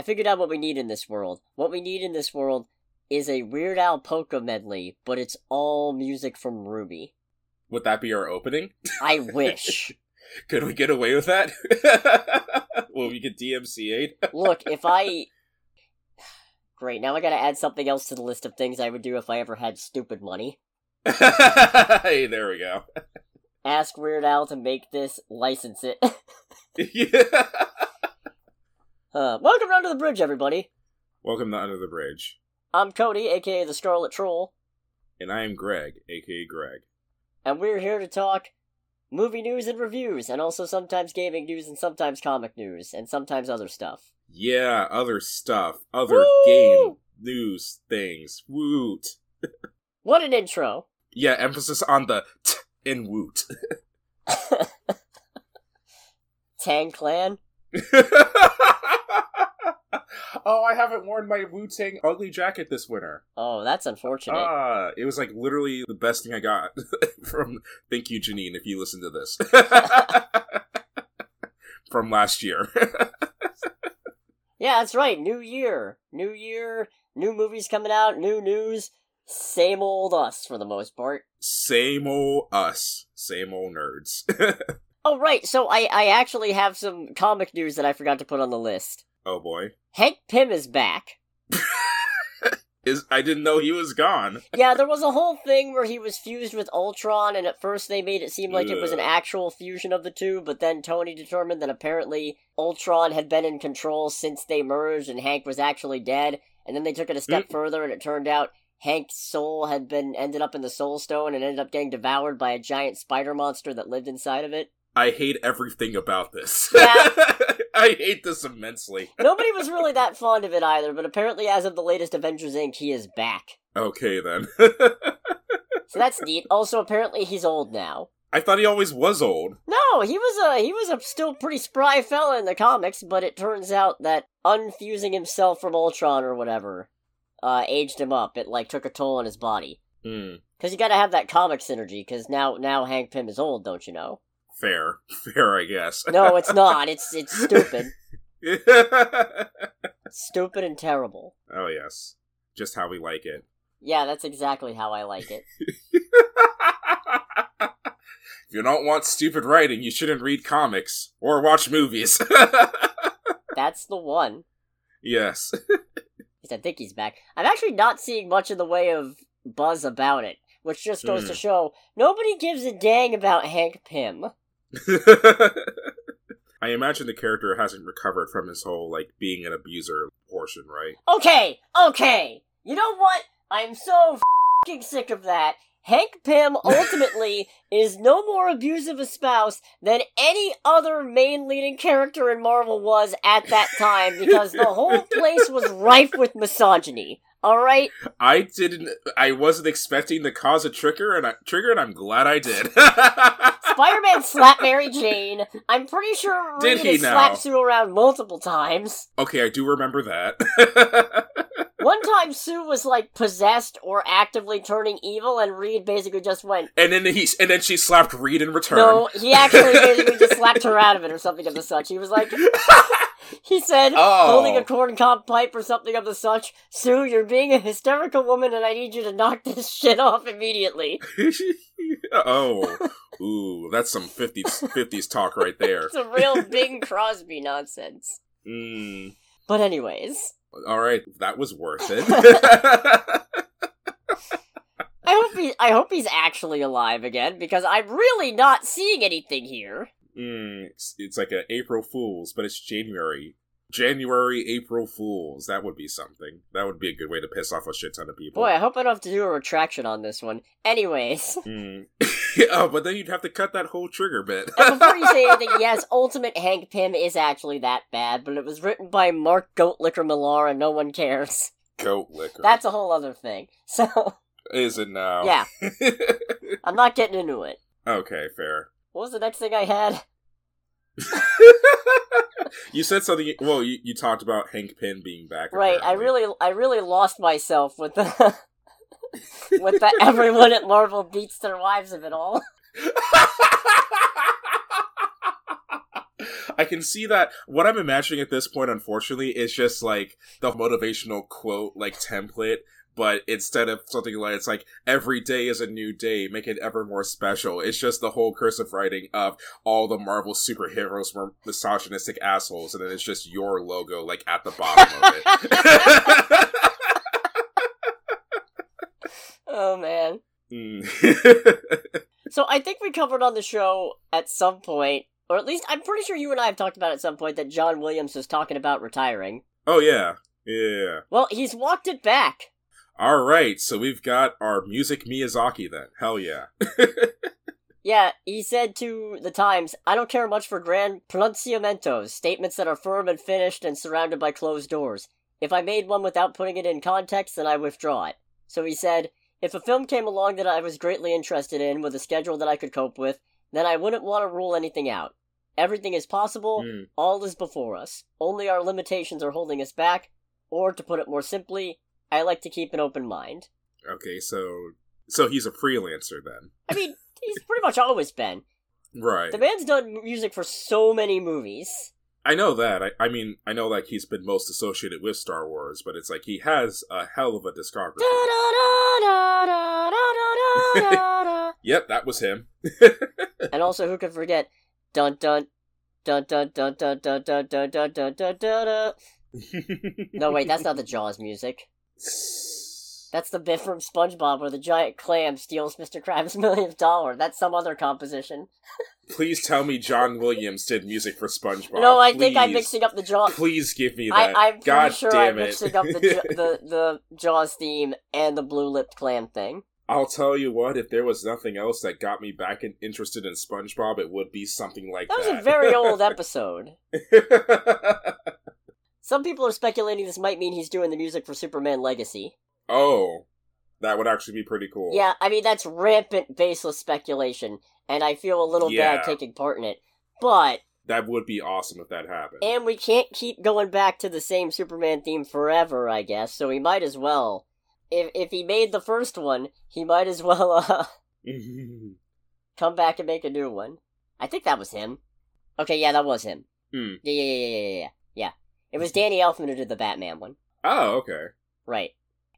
I figured out what we need in this world. What we need in this world is a Weird Al polka medley, but it's all music from Ruby. Would that be our opening? I wish. Could we get away with that? Will we get DMCA'd? Look, if I... Great, now I gotta add something else to the list of things I would do if I ever had stupid money. Hey, there we go. Ask Weird Al to make this, license it. Yeah. Welcome to Under the Bridge, everybody. Welcome to Under the Bridge. I'm Cody, a.k.a. the Scarlet Troll. And I am Greg, a.k.a. Greg. And we're here to talk movie news and reviews, and also sometimes gaming news, and sometimes comic news, and sometimes other stuff. Yeah, other stuff. Other Woo! Game news things. Woot. What an intro. Yeah, emphasis on the t in woot. Tang Clan? Oh, I haven't worn my Wu-Tang ugly jacket this winter. Oh, that's unfortunate. It was like literally the best thing I got from, thank you, Janine, if you listen to this. From last year. Yeah, that's right. New year. New year. New movies coming out. New news. Same old us for the most part. Same old us. Same old nerds. Oh, right. So I actually have some comic news that I forgot to put on the list. Oh boy. Hank Pym is back. I didn't know he was gone. Yeah, there was a whole thing where he was fused with Ultron, and at first they made it seem like it was an actual fusion of the two, but then Tony determined that apparently Ultron had been in control since they merged, and Hank was actually dead, and then they took it a step further, and it turned out Hank's soul had ended up in the Soul Stone and ended up getting devoured by a giant spider monster that lived inside of it. I hate everything about this. Yeah. I hate this immensely. Nobody was really that fond of it either, but apparently as of the latest Avengers Inc., he is back. Okay, then. So that's neat. Also, apparently he's old now. I thought he always was old. No, he was a still pretty spry fella in the comics, but it turns out that unfusing himself from Ultron or whatever aged him up. It, like, took a toll on his body. Because you gotta have that comic synergy, because now Hank Pym is old, don't you know? Fair, I guess. No, it's not. It's stupid. Stupid and terrible. Oh, yes. Just how we like it. Yeah, that's exactly how I like it. If you don't want stupid writing, you shouldn't read comics or watch movies. That's the one. Yes. I think he's back. I'm actually not seeing much in the way of buzz about it, which just goes to show nobody gives a dang about Hank Pym. I imagine the character hasn't recovered from his whole, like, being an abuser portion, right? Okay! You know what? I'm so f***ing sick of that. Hank Pym, ultimately, is no more abusive a spouse than any other main leading character in Marvel was at that time, because the whole place was rife with misogyny. Alright? I wasn't expecting to cause a trigger, and I'm glad I did. Spider-Man slapped Mary Jane. I'm pretty sure Reed slapped Sue around multiple times. Okay, I do remember that. One time Sue was, like, possessed or actively turning evil, and Reed basically just went... And then she slapped Reed in return. No, he actually basically just slapped her out of it or something of the such. He was like... He said, holding a corn cob pipe or something of the such, Sue, you're being a hysterical woman and I need you to knock this shit off immediately. Oh. Ooh, that's some 50s talk right there. It's a real Bing Crosby nonsense. But anyways. Alright, that was worth it. I hope he's actually alive again, because I'm really not seeing anything here. It's like an April Fool's, but it's January. January, April Fool's. That would be something. That would be a good way to piss off a shit ton of people. Boy, I hope I don't have to do a retraction on this one. Anyways. Oh, but then you'd have to cut that whole trigger bit. And before you say anything, yes, Ultimate Hank Pym is actually that bad, but it was written by Mark Goatlicker Millar and no one cares. Goatlicker. That's a whole other thing. So. Is it now? Yeah. I'm not getting into it. Okay, fair. What was the next thing I had? You said something... Well, you talked about Hank Pym being back. Right, apparently. I really lost myself with the... with the everyone at Marvel beats their wives of it all. I can see that. What I'm imagining at this point, unfortunately, is just like the motivational quote, like template, but instead of something like, it's like, every day is a new day, make it ever more special. It's just the whole cursive writing of all the Marvel superheroes were misogynistic assholes, and then it's just your logo, like, at the bottom of it. Oh, man. Mm. So I think we covered on the show at some point, or at least I'm pretty sure you and I have talked about at some point, that John Williams was talking about retiring. Oh, yeah. Yeah. Well, he's walked it back. All right, so we've got our music Miyazaki then. Hell yeah. Yeah, he said to the Times, "I don't care much for grand pronunciamentos, statements that are firm and finished and surrounded by closed doors. If I made one without putting it in context, then I withdraw it." So he said, "If a film came along that I was greatly interested in, with a schedule that I could cope with, then I wouldn't want to rule anything out. Everything is possible, all is before us. Only our limitations are holding us back, or to put it more simply, I like to keep an open mind." Okay, so he's a freelancer then. I mean, he's pretty much always been. Right. The man's done music for so many movies. I know that. I mean, I know like he's been most associated with Star Wars, but it's like he has a hell of a discography. Yep, that was him. And also, who could forget dun dun dun dun dun dun dun dun dun dun dun dun dun. No, wait, that's not the Jaws music. That's the bit from SpongeBob where the giant clam steals Mr. Krabs' $1 million. That's some other composition. Please tell me John Williams did music for SpongeBob. No, I think I'm mixing up the Jaws. Please give me that. I'm pretty sure I'm mixing up the Jaws theme and the blue-lipped clam thing. I'll tell you what, if there was nothing else that got me back interested in SpongeBob, it would be something like that. That was a very old episode. Some people are speculating this might mean he's doing the music for Superman Legacy. Oh, that would actually be pretty cool. Yeah, I mean, that's rampant, baseless speculation, and I feel a little bad taking part in it, but... That would be awesome if that happened. And we can't keep going back to the same Superman theme forever, I guess, so we might as well... If he made the first one, he might as well come back and make a new one. I think that was him. Okay, yeah, that was him. Mm. Yeah. It was Danny Elfman who did the Batman one. Oh, okay. Right.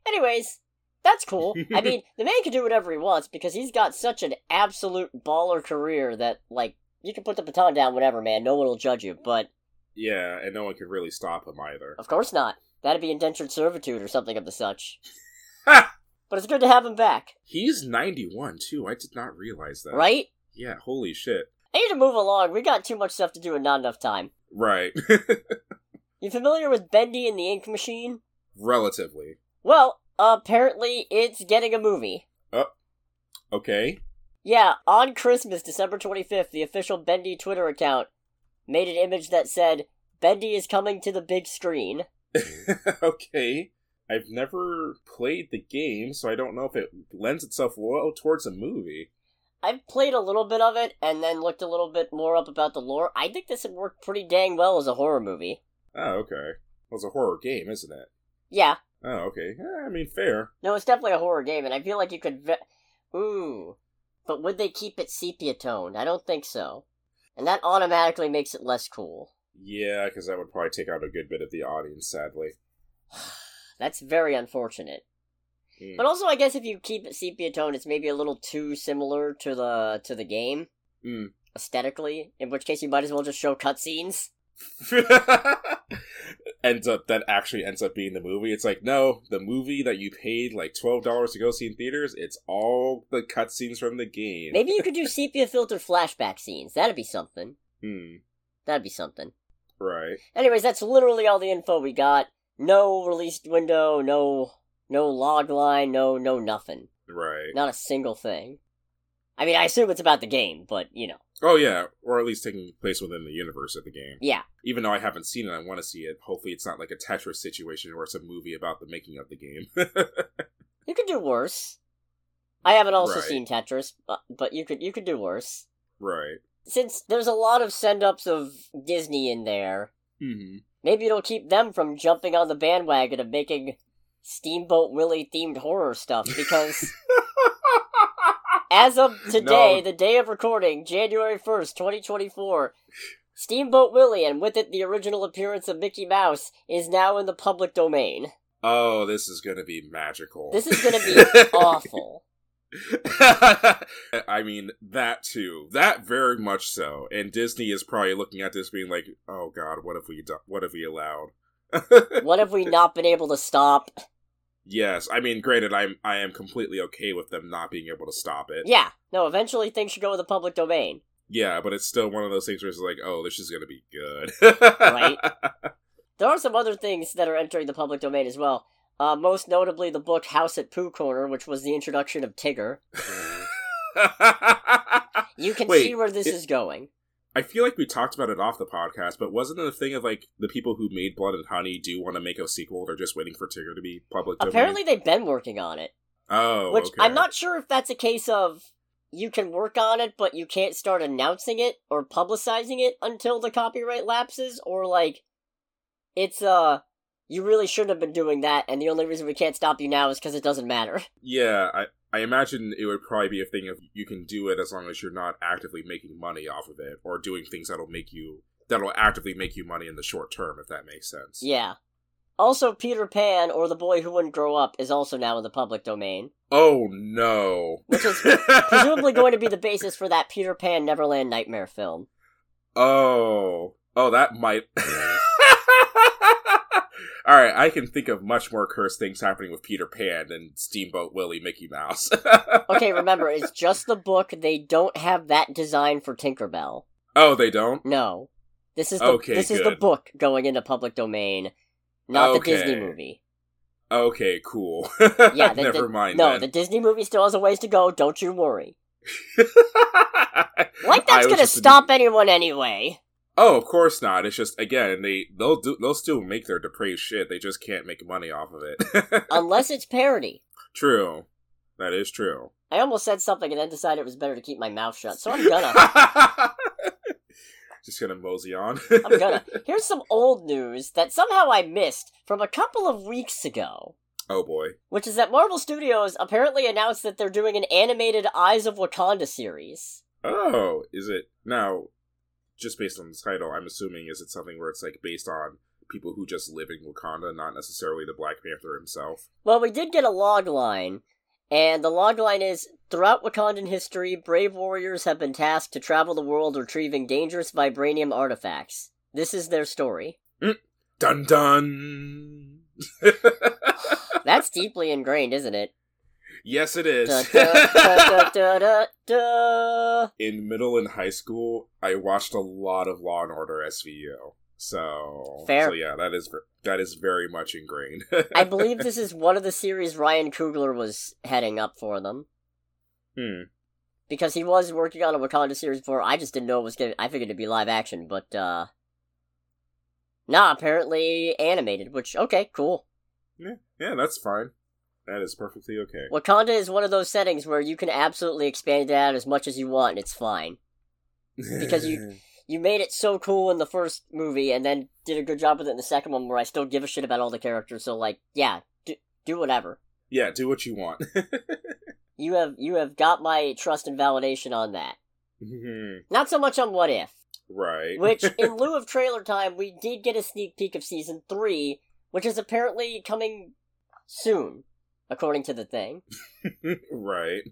Anyways, that's cool. I mean, the man can do whatever he wants because he's got such an absolute baller career that, like, you can put the baton down whenever, man. No one will judge you, but... Yeah, and no one can really stop him either. Of course not. That'd be indentured servitude or something of the such. Ha! But it's good to have him back. He's 91, too. I did not realize that. Right? Yeah, holy shit. I need to move along. We got too much stuff to do and not enough time. Right. You familiar with Bendy and the Ink Machine? Relatively. Well, apparently it's getting a movie. Oh. Okay. Yeah, on Christmas, December 25th, the official Bendy Twitter account made an image that said, "Bendy is coming to the big screen." Okay. I've never played the game, so I don't know if it lends itself well towards a movie. I've played a little bit of it, and then looked a little bit more up about the lore. I think this would work pretty dang well as a horror movie. Oh, okay. Well, it's a horror game, isn't it? Yeah. Oh, okay. Yeah, I mean, fair. No, it's definitely a horror game, and I feel like you could... Ooh. But would they keep it sepia-toned? I don't think so. And that automatically makes it less cool. Yeah, because that would probably take out a good bit of the audience, sadly. That's very unfortunate. Mm. But also, I guess if you keep it sepia tone, it's maybe a little too similar to the game aesthetically. In which case, you might as well just show cutscenes. That actually ends up being the movie. It's like, no, the movie that you paid like $12 to go see in theaters. It's all the cutscenes from the game. Maybe you could do sepia filtered flashback scenes. That'd be something. Hmm. That'd be something. Right. Anyways, that's literally all the info we got. No released window, no log line, no nothing. Right. Not a single thing. I mean, I assume it's about the game, but, you know. Oh, yeah. Or at least taking place within the universe of the game. Yeah. Even though I haven't seen it, I want to see it. Hopefully it's not like a Tetris situation where it's a movie about the making of the game. You could do worse. I haven't also seen Tetris, but you could do worse. Right. Since there's a lot of send-ups of Disney in there, maybe it'll keep them from jumping on the bandwagon of making Steamboat Willie-themed horror stuff, because as of today, the day of recording, January 1st, 2024, Steamboat Willie, and with it the original appearance of Mickey Mouse, is now in the public domain. Oh, this is going to be magical. This is going to be awful. I mean, that too. That very much so. And Disney is probably looking at this being like, oh god, what have we allowed? What have we not been able to stop? Yes, I mean, granted, I am completely okay with them not being able to stop it. Yeah, no, eventually things should go in the public domain. Yeah, but it's still one of those things where it's like, oh, this is going to be good. Right? There are some other things that are entering the public domain as well. Most notably the book House at Pooh Corner, which was the introduction of Tigger. You can see where this is going. I feel like we talked about it off the podcast, but wasn't it a thing of, like, the people who made Blood and Honey do want to make a sequel? They're just waiting for Tigger to be public domain? Apparently they've been working on it. Oh, which, okay. I'm not sure if that's a case of you can work on it, but you can't start announcing it or publicizing it until the copyright lapses, or, like, it's, you really shouldn't have been doing that, and the only reason we can't stop you now is because it doesn't matter. Yeah, I imagine it would probably be a thing if you can do it as long as you're not actively making money off of it, or doing things that'll actively make you money in the short term, if that makes sense. Yeah. Also, Peter Pan, or The Boy Who Wouldn't Grow Up, is also now in the public domain. Oh, no. Which is presumably going to be the basis for that Peter Pan Neverland Nightmare film. Oh. Oh, that might... Alright, I can think of much more cursed things happening with Peter Pan than Steamboat Willie Mickey Mouse. Okay, remember, it's just the book. They don't have that design for Tinkerbell. Oh, they don't? No. This is the book going into public domain, not the Disney movie. Okay, cool. Yeah, Never mind. No, then. The Disney movie still has a ways to go, don't you worry. Like that's going to stop anyone anyway. Oh, of course not. It's just, again, they'll still make their depraved shit. They just can't make money off of it. Unless it's parody. True. That is true. I almost said something and then decided it was better to keep my mouth shut, so I'm gonna. Just gonna mosey on. I'm gonna. Here's some old news that somehow I missed from a couple of weeks ago. Oh boy. Which is that Marvel Studios apparently announced that they're doing an animated Eyes of Wakanda series. Oh, is it? Now... just based on the title, I'm assuming, is it something where it's, like, based on people who just live in Wakanda, not necessarily the Black Panther himself? Well, we did get a logline, and the logline is, throughout Wakandan history, brave warriors have been tasked to travel the world retrieving dangerous vibranium artifacts. This is their story. Mm. Dun-dun! That's deeply ingrained, isn't it? Yes, it is. In middle and high school, I watched a lot of Law & Order SVU. So yeah, that is very much ingrained. I believe this is one of the series Ryan Coogler was heading up for them. Hmm. Because he was working on a Wakanda series before. I just didn't know it was I figured it'd be live action, but, nah, apparently animated, which, okay, cool. Yeah, that's fine. That is perfectly okay. Wakanda is one of those settings where you can absolutely expand it out as much as you want, and it's fine. Because you made it so cool in the first movie, and then did a good job with it in the second one, where I still give a shit about all the characters, so, like, yeah, do whatever. Yeah, do what you want. You have got my trust and validation on that. Not so much on What If. Right. Which, in lieu of trailer time, we did get a sneak peek of Season 3, which is apparently coming soon. According to the thing. Right.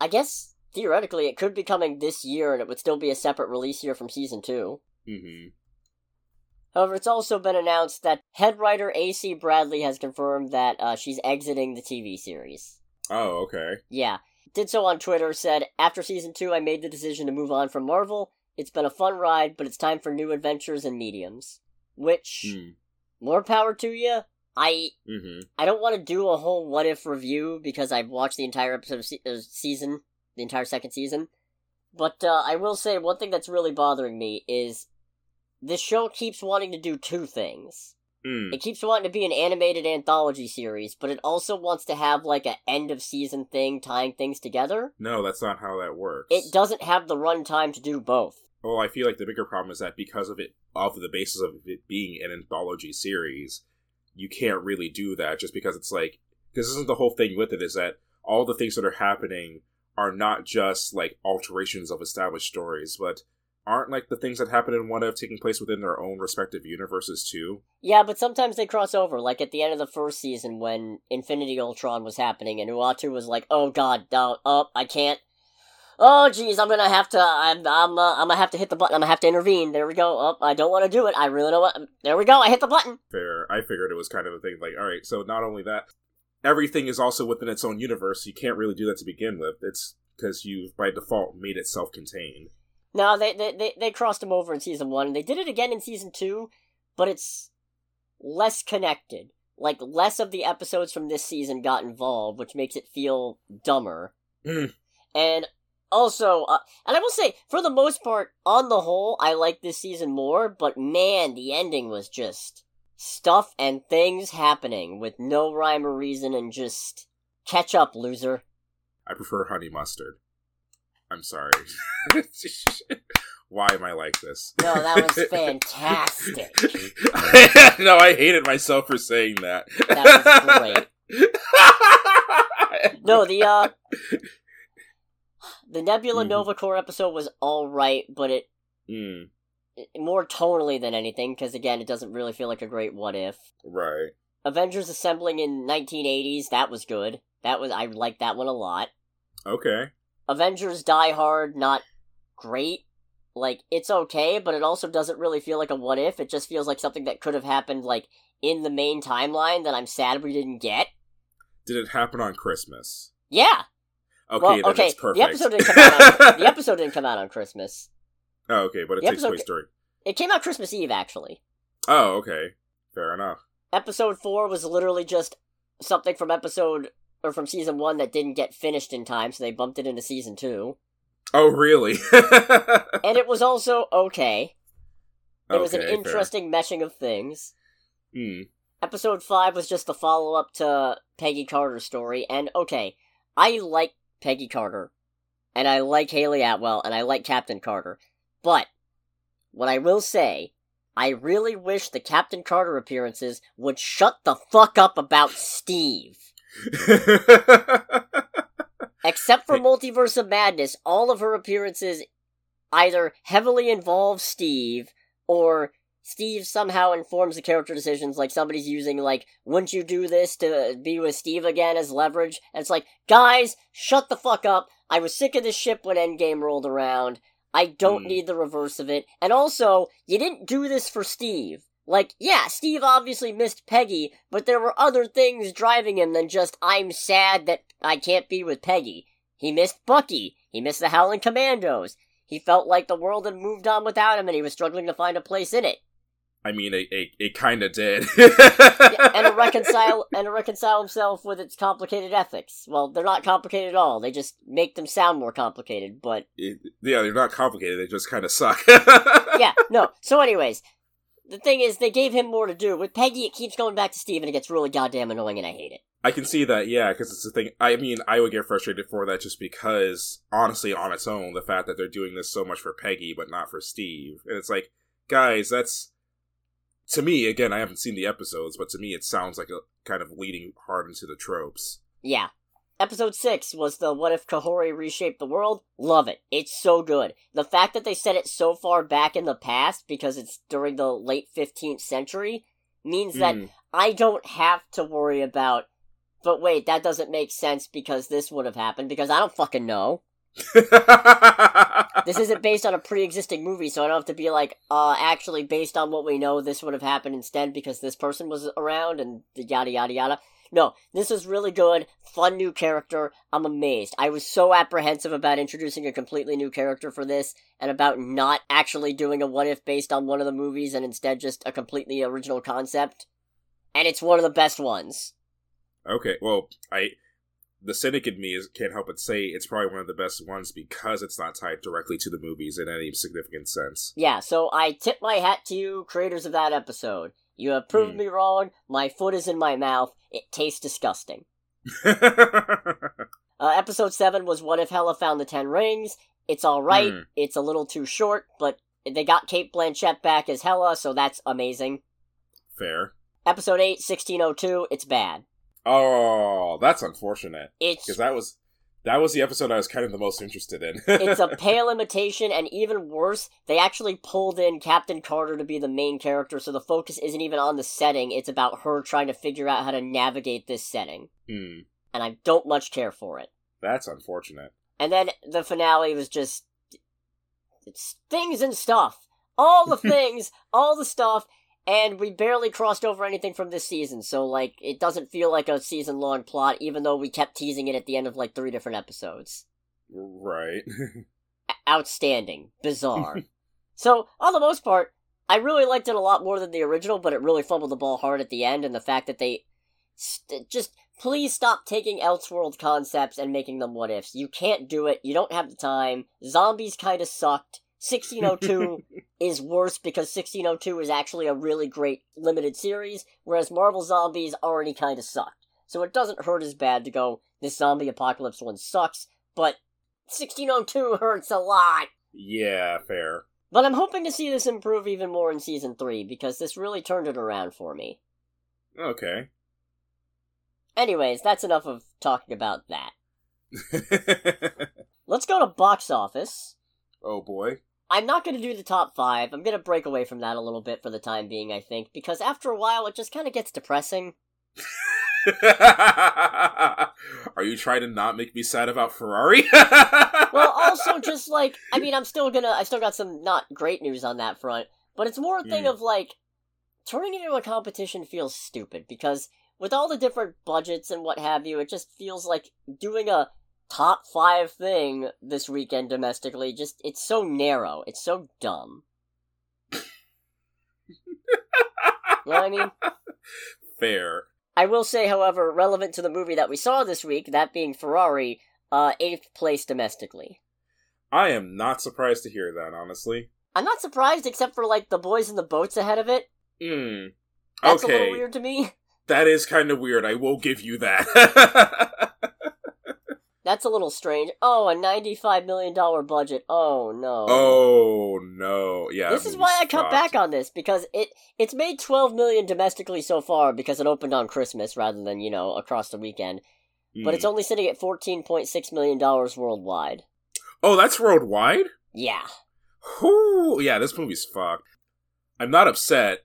I guess, theoretically, it could be coming this year, and it would still be a separate release year from Season 2. Mm-hmm. However, it's also been announced that head writer A.C. Bradley has confirmed that she's exiting the TV series. Oh, okay. Yeah. Did so on Twitter, said, after Season 2, I made the decision to move on from Marvel. It's been a fun ride, but it's time for new adventures and mediums. Which, more power to you. I don't want to do a whole What If review because I've watched the entire episode of season, the entire second season. But I will say one thing that's really bothering me is this show keeps wanting to do two things. Mm. It keeps wanting to be an animated anthology series, but it also wants to have like an end of season thing tying things together. No, that's not how that works. It doesn't have the runtime to do both. Well, I feel like the bigger problem is that because of it, off of the basis of it being an anthology series. You can't really do that just because it's like... Because isn't the whole thing with it is that all the things that are happening are not just, like, alterations of established stories, but aren't like the things that happen in What If taking place within their own respective universes too? Yeah, but sometimes they cross over, like at the end of the first season when Infinity Ultron was happening and Uatu was like, oh god, no, oh, I can't. Oh geez, I'm gonna have to hit the button. I'm gonna have to intervene. There we go. Oh, I don't want to do it. I really don't want. There we go. I hit the button. Fair. I figured it was kind of a thing like, all right, so not only that, everything is also within its own universe. You can't really do that to begin with. It's because you've by default made it self-contained. No, they crossed them over in season one, and they did it again in season two, but it's less connected. Like less of the episodes from this season got involved, which makes it feel dumber. And also, and I will say, for the most part, on the whole, I like this season more, but man, the ending was just stuff and things happening with no rhyme or reason and just catch up, loser. I prefer honey mustard. I'm sorry. Why am I like this? No, that was fantastic. No, I hated myself for saying that. That was great. No, the Nebula Nova Corps episode was alright, but it more tonally than anything, because again, it doesn't really feel like a great What If. Right. Avengers Assembling in 1980s, that was good. I liked that one a lot. Okay. Avengers Die Hard, not great. Like, it's okay, but it also doesn't really feel like a What If. It just feels like something that could have happened, like, in the main timeline that I'm sad we didn't get. Did it happen on Christmas? Yeah! Okay, well, then it's perfect. The episode didn't come out on Christmas. Oh, okay, but it takes place during. It came out Christmas Eve, actually. Oh, okay. Fair enough. Episode 4 was literally just something from from season 1 that didn't get finished in time, so they bumped it into season 2. Oh, really? And it was also okay. It was an interesting meshing of things. Episode 5 was just the follow-up to Peggy Carter's story, and okay, I like Peggy Carter, and I like Haley Atwell, and I like Captain Carter, but what I will say, I really wish the Captain Carter appearances would shut the fuck up about Steve. Except for Multiverse of Madness, all of her appearances either heavily involve Steve, or Steve somehow informs the character decisions, like somebody's using, like, wouldn't you do this to be with Steve again as leverage? And it's like, guys, shut the fuck up. I was sick of this ship when Endgame rolled around. I don't need the reverse of it. And also, you didn't do this for Steve. Like, yeah, Steve obviously missed Peggy, but there were other things driving him than just, I'm sad that I can't be with Peggy. He missed Bucky. He missed the Howling Commandos. He felt like the world had moved on without him and he was struggling to find a place in it. I mean, it kind of did. Yeah, and to reconcile himself with its complicated ethics. Well, they're not complicated at all. They just make them sound more complicated, but... Yeah, they're not complicated. They just kind of suck. Yeah, no. So anyways, the thing is, they gave him more to do. With Peggy, it keeps going back to Steve, and it gets really goddamn annoying, and I hate it. I can see that, yeah, because it's the thing. I mean, I would get frustrated for that just because, honestly, on its own, the fact that they're doing this so much for Peggy, but not for Steve. And it's like, guys, that's... To me, again, I haven't seen the episodes, but to me it sounds like a kind of leading hard into the tropes. Yeah. Episode 6 was the What If Kahori Reshaped the World? Love it. It's so good. The fact that they set it so far back in the past, because it's during the late 15th century, means that I don't have to worry about, but wait, that doesn't make sense because this would have happened, because I don't fucking know. This isn't based on a pre-existing movie, so I don't have to be like, actually, based on what we know, this would have happened instead because this person was around and yada yada yada. No, this is really good, fun new character. I'm amazed. I was so apprehensive about introducing a completely new character for this and about not actually doing a What If based on one of the movies and instead just a completely original concept. And it's one of the best ones. Okay, well, the cynic in me can't help but say it's probably one of the best ones because it's not tied directly to the movies in any significant sense. Yeah, so I tip my hat to you, creators of that episode. You have proved me wrong. My foot is in my mouth. It tastes disgusting. Episode 7 was What If Hella Found the Ten Rings? It's alright. It's a little too short, but they got Cate Blanchett back as Hella, so that's amazing. Fair. Episode 8, 1602, it's bad. Oh, that's unfortunate. Because that was That was the episode I was kind of the most interested in. It's a pale imitation, and even worse, they actually pulled in Captain Carter to be the main character, so the focus isn't even on the setting, it's about her trying to figure out how to navigate this setting. Hmm. And I don't much care for it. That's unfortunate. And then the finale was just... it's things and stuff. All the things, all the stuff, and we barely crossed over anything from this season, so, like, it doesn't feel like a season-long plot, even though we kept teasing it at the end of, like, 3 different episodes. Right. Outstanding. Bizarre. So, on the most part, I really liked it a lot more than the original, but it really fumbled the ball hard at the end, and the fact that they just... please stop taking Elseworld concepts and making them what-ifs. You can't do it. You don't have the time. Zombies kinda sucked. 1602 is worse because 1602 is actually a really great limited series, whereas Marvel Zombies already kinda sucked. So it doesn't hurt as bad to go, this zombie apocalypse one sucks, but 1602 hurts a lot. Yeah, fair. But I'm hoping to see this improve even more in Season 3, because this really turned it around for me. Okay. Anyways, that's enough of talking about that. Let's go to box office. Oh boy. I'm not going to do the top 5. I'm going to break away from that a little bit for the time being, I think, because after a while it just kind of gets depressing. Are you trying to not make me sad about Ferrari? Well, also just like, I mean, I still got some not great news on that front, but it's more a thing of like, turning it into a competition feels stupid, because... with all the different budgets and what have you, it just feels like doing a top 5 thing this weekend domestically, just, it's so narrow, it's so dumb. You know what I mean? Fair. I will say, however, relevant to the movie that we saw this week, that being Ferrari, 8th place domestically. I am not surprised to hear that, honestly. I'm not surprised except for, like, The Boys in the Boat's ahead of it. Mm. That's okay. A little weird to me. That is kind of weird, I will give you that. That's a little strange. Oh, a $95 million budget. Oh, no. Oh, no. Yeah. This is why I cut back on this, because it's made $12 million domestically so far, because it opened on Christmas rather than, you know, across the weekend. But it's only sitting at $14.6 million worldwide. Oh, that's worldwide? Yeah. Ooh, yeah, this movie's fucked. I'm not upset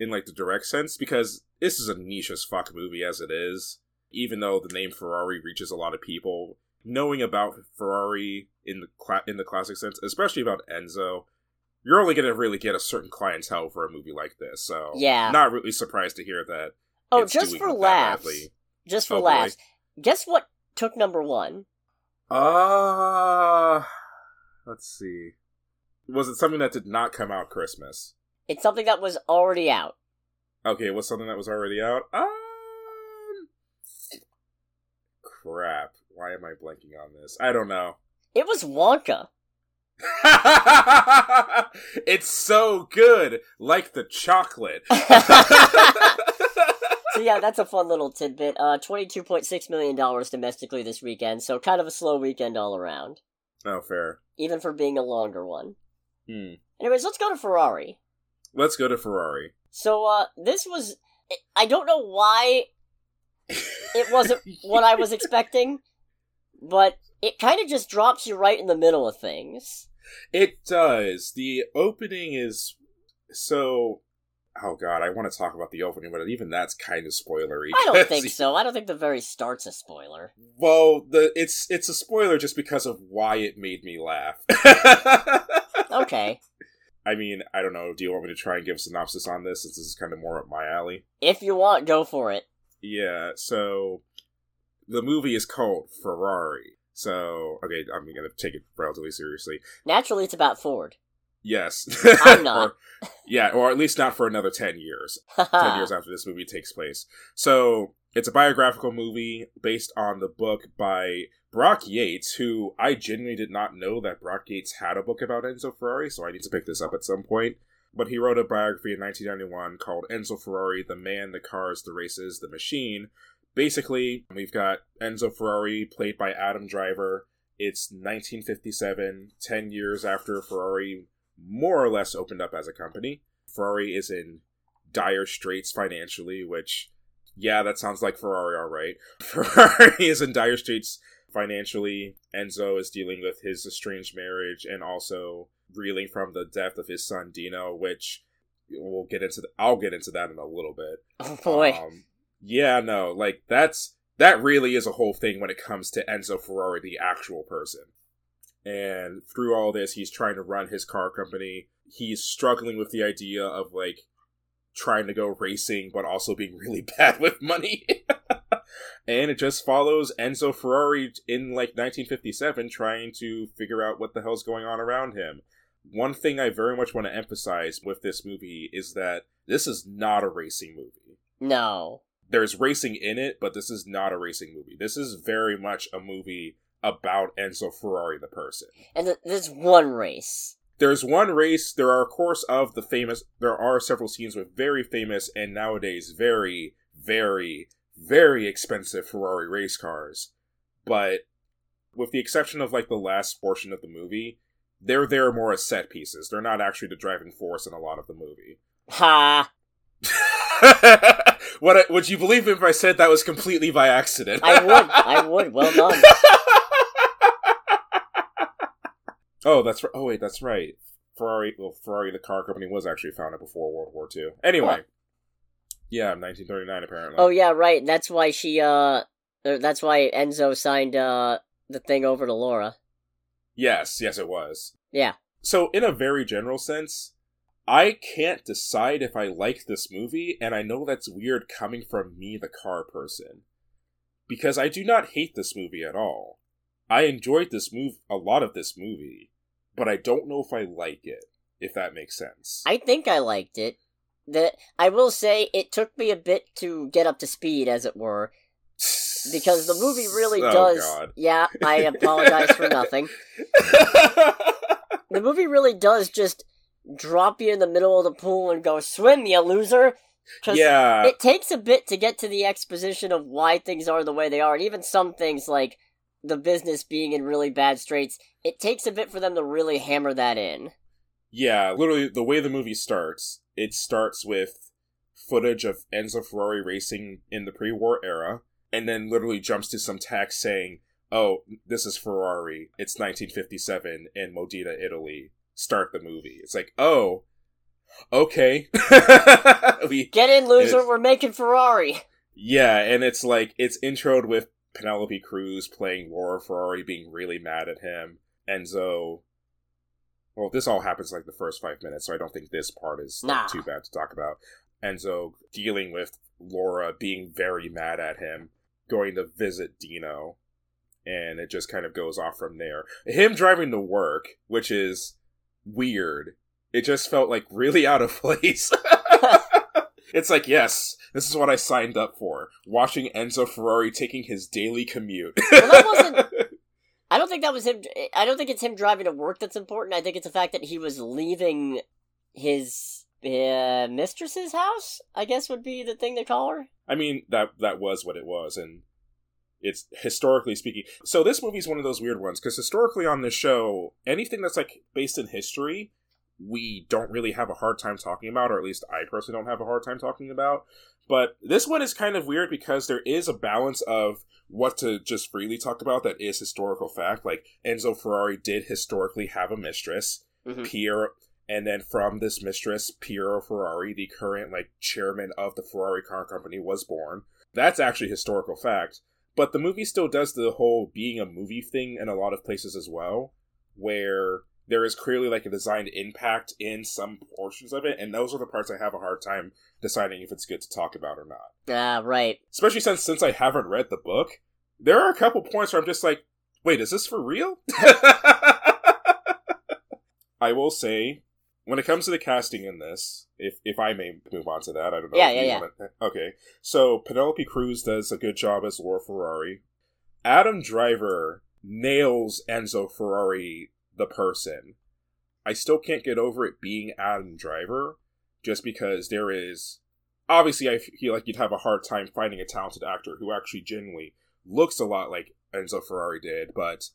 in, like, the direct sense, because... this is a niche as fuck movie as it is, even though the name Ferrari reaches a lot of people. Knowing about Ferrari in the classic sense, especially about Enzo, you're only going to really get a certain clientele for a movie like this. So, yeah. Not really surprised to hear that. Oh, just for laughs. Just for laughs. Guess what took number 1? Let's see. Was it something that did not come out Christmas? It's something that was already out. Okay, what's something that was already out? Crap. Why am I blanking on this? I don't know. It was Wonka. It's so good, like the chocolate. So yeah, that's a fun little tidbit. $22.6 million domestically this weekend, so kind of a slow weekend all around. Oh, fair. Even for being a longer one. Anyways, let's go to Ferrari. Let's go to Ferrari. So, this was... I don't know why it wasn't what I was expecting, but it kind of just drops you right in the middle of things. It does. The opening is so... oh god, I want to talk about the opening, but even that's kind of spoilery. I don't think so. I don't think the very start's a spoiler. Well, it's a spoiler just because of why it made me laugh. Okay. I mean, I don't know, do you want me to try and give a synopsis on this, since this is kind of more up my alley? If you want, go for it. Yeah, so, the movie is called Ferrari. So, okay, I'm going to take it relatively seriously. Naturally, it's about Ford. Yes. I'm not. or at least not for another 10 years. 10 years after this movie takes place. So, it's a biographical movie based on the book by... Brock Yates, who I genuinely did not know that Brock Yates had a book about Enzo Ferrari, so I need to pick this up at some point. But he wrote a biography in 1991 called Enzo Ferrari, The Man, The Cars, The Races, The Machine. Basically, we've got Enzo Ferrari, played by Adam Driver. It's 1957, 10 years after Ferrari more or less opened up as a company. Ferrari is in dire straits financially, which, yeah, that sounds like Ferrari, all right. Ferrari is in dire straits Financially, Enzo is dealing with his estranged marriage and also reeling from the death of his son Dino, which we'll get into. I'll get into that in a little bit. Oh boy! Yeah, no, like that really is a whole thing when it comes to Enzo Ferrari, the actual person. And through all this, he's trying to run his car company. He's struggling with the idea of like trying to go racing, but also being really bad with money. And it just follows Enzo Ferrari in like 1957 trying to figure out what the hell's going on around him. One thing I very much want to emphasize with this movie is that this is not a racing movie. No. There's racing in it, but this is not a racing movie. This is very much a movie about Enzo Ferrari, the person. And there's one race. There's one race. There are, of course, there are several scenes with very famous and nowadays very, very, very expensive Ferrari race cars. But with the exception of like the last portion of the movie, they're there more as set pieces. They're not actually the driving force in a lot of the movie. Ha! Would you believe me if I said that was completely by accident? I would. Well done. Oh, that's right. Oh, wait, that's right. Ferrari, the car company, was actually founded before World War II. Anyway. Huh. Yeah, 1939, apparently. Oh, yeah, right. That's why that's why Enzo signed the thing over to Laura. Yes, it was. Yeah. So, in a very general sense, I can't decide if I like this movie, and I know that's weird coming from me, the car person. Because I do not hate this movie at all. I enjoyed a lot of this movie, but I don't know if I like it, if that makes sense. I think I liked it. I will say it took me a bit to get up to speed, as it were, because the movie really does... God. Yeah, I apologize for nothing. The movie really does just drop you in the middle of the pool and go, swim, you loser! Yeah. It takes a bit to get to the exposition of why things are the way they are, and even some things like... the business being in really bad straits, it takes a bit for them to really hammer that in. Yeah, literally, the way the movie starts, it starts with footage of Enzo Ferrari racing in the pre-war era, and then literally jumps to some text saying, oh, this is Ferrari, it's 1957 in Modena, Italy, start the movie. It's like, oh, okay. Get in, loser, we're making Ferrari! Yeah, and it's like, it's introed with Penelope Cruz playing Laura Ferrari being really mad at him. Enzo... Well, this all happens like the first 5 minutes, so I don't think this part is too bad to talk about. Enzo dealing with Laura being very mad at him, going to visit Dino, and it just kind of goes off from there. Him driving to work, which is weird. It just felt like really out of place. It's like, yes, this is what I signed up for. Watching Enzo Ferrari taking his daily commute. Well, that wasn't... I don't think that was him... I don't think it's him driving to work that's important. I think it's the fact that he was leaving his mistress's house, I guess would be the thing they call her. I mean, that was what it was, and it's historically speaking... So this movie's one of those weird ones, because historically on this show, anything that's like based in history... we don't really have a hard time talking about, or at least I personally don't have a hard time talking about. But this one is kind of weird because there is a balance of what to just freely talk about that is historical fact. Like, Enzo Ferrari did historically have a mistress, mm-hmm. Piero, and then from this mistress, Piero Ferrari, the current, like, chairman of the Ferrari car company, was born. That's actually historical fact. But the movie still does the whole being a movie thing in a lot of places as well, where... there is clearly, like, a designed impact in some portions of it, and those are the parts I have a hard time deciding if it's good to talk about or not. Ah, right. Especially since I haven't read the book, there are a couple points where I'm just like, wait, is this for real? I will say, when it comes to the casting in this, if I may move on to that, I don't know. Yeah. Okay, so Penelope Cruz does a good job as Laura Ferrari. Adam Driver nails Enzo Ferrari... the person. I still can't get over it being Adam Driver, just because there is... obviously, I feel like you'd have a hard time finding a talented actor who actually genuinely looks a lot like Enzo Ferrari did, but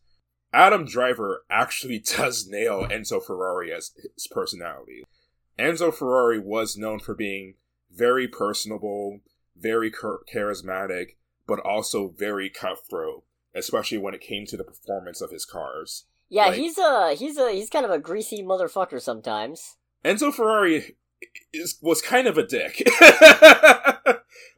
Adam Driver actually does nail Enzo Ferrari as his personality. Enzo Ferrari was known for being very personable, very charismatic, but also very cutthroat. especially when it came to the performance of his cars. Yeah, like, he's kind of a greasy motherfucker sometimes. Enzo Ferrari was kind of a dick.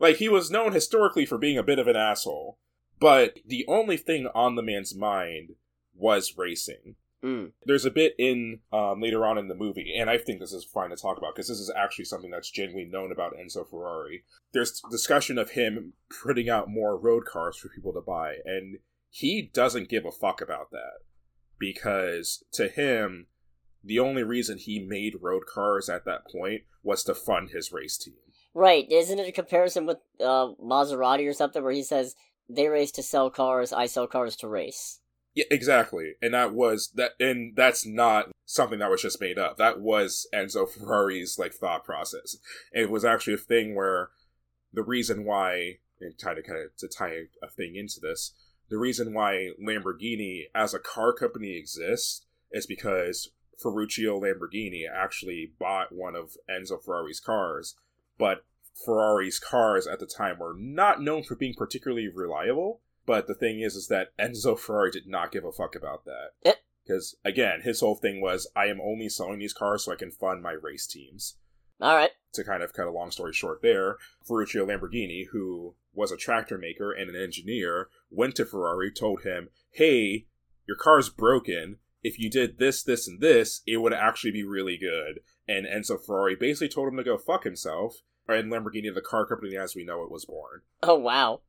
Like, he was known historically for being a bit of an asshole, but the only thing on the man's mind was racing. Mm. There's a bit in later on in the movie, and I think this is fine to talk about because this is actually something that's genuinely known about Enzo Ferrari. There's discussion of him printing out more road cars for people to buy, and he doesn't give a fuck about that, because to him, the only reason he made road cars at that point was to fund his race team. Right. Isn't it a comparison with Maserati or something where he says, they race to sell cars, I sell cars to race? Yeah, exactly. And that's not something that was just made up. That was Enzo Ferrari's thought process. And it was actually a thing where the reason why, and kind of to tie a thing into this, the reason why Lamborghini as a car company exists is because Ferruccio Lamborghini actually bought one of Enzo Ferrari's cars, but Ferrari's cars at the time were not known for being particularly reliable. But the thing is that Enzo Ferrari did not give a fuck about that. Because, again, his whole thing was, I am only selling these cars so I can fund my race teams. All right. To kind of cut a long story short there, Ferruccio Lamborghini, who was a tractor maker and an engineer, went to Ferrari, told him, hey, your car's broken. If you did this, this, and this, it would actually be really good. And Enzo Ferrari basically told him to go fuck himself. And Lamborghini, the car company as we know it, was born. Oh, wow.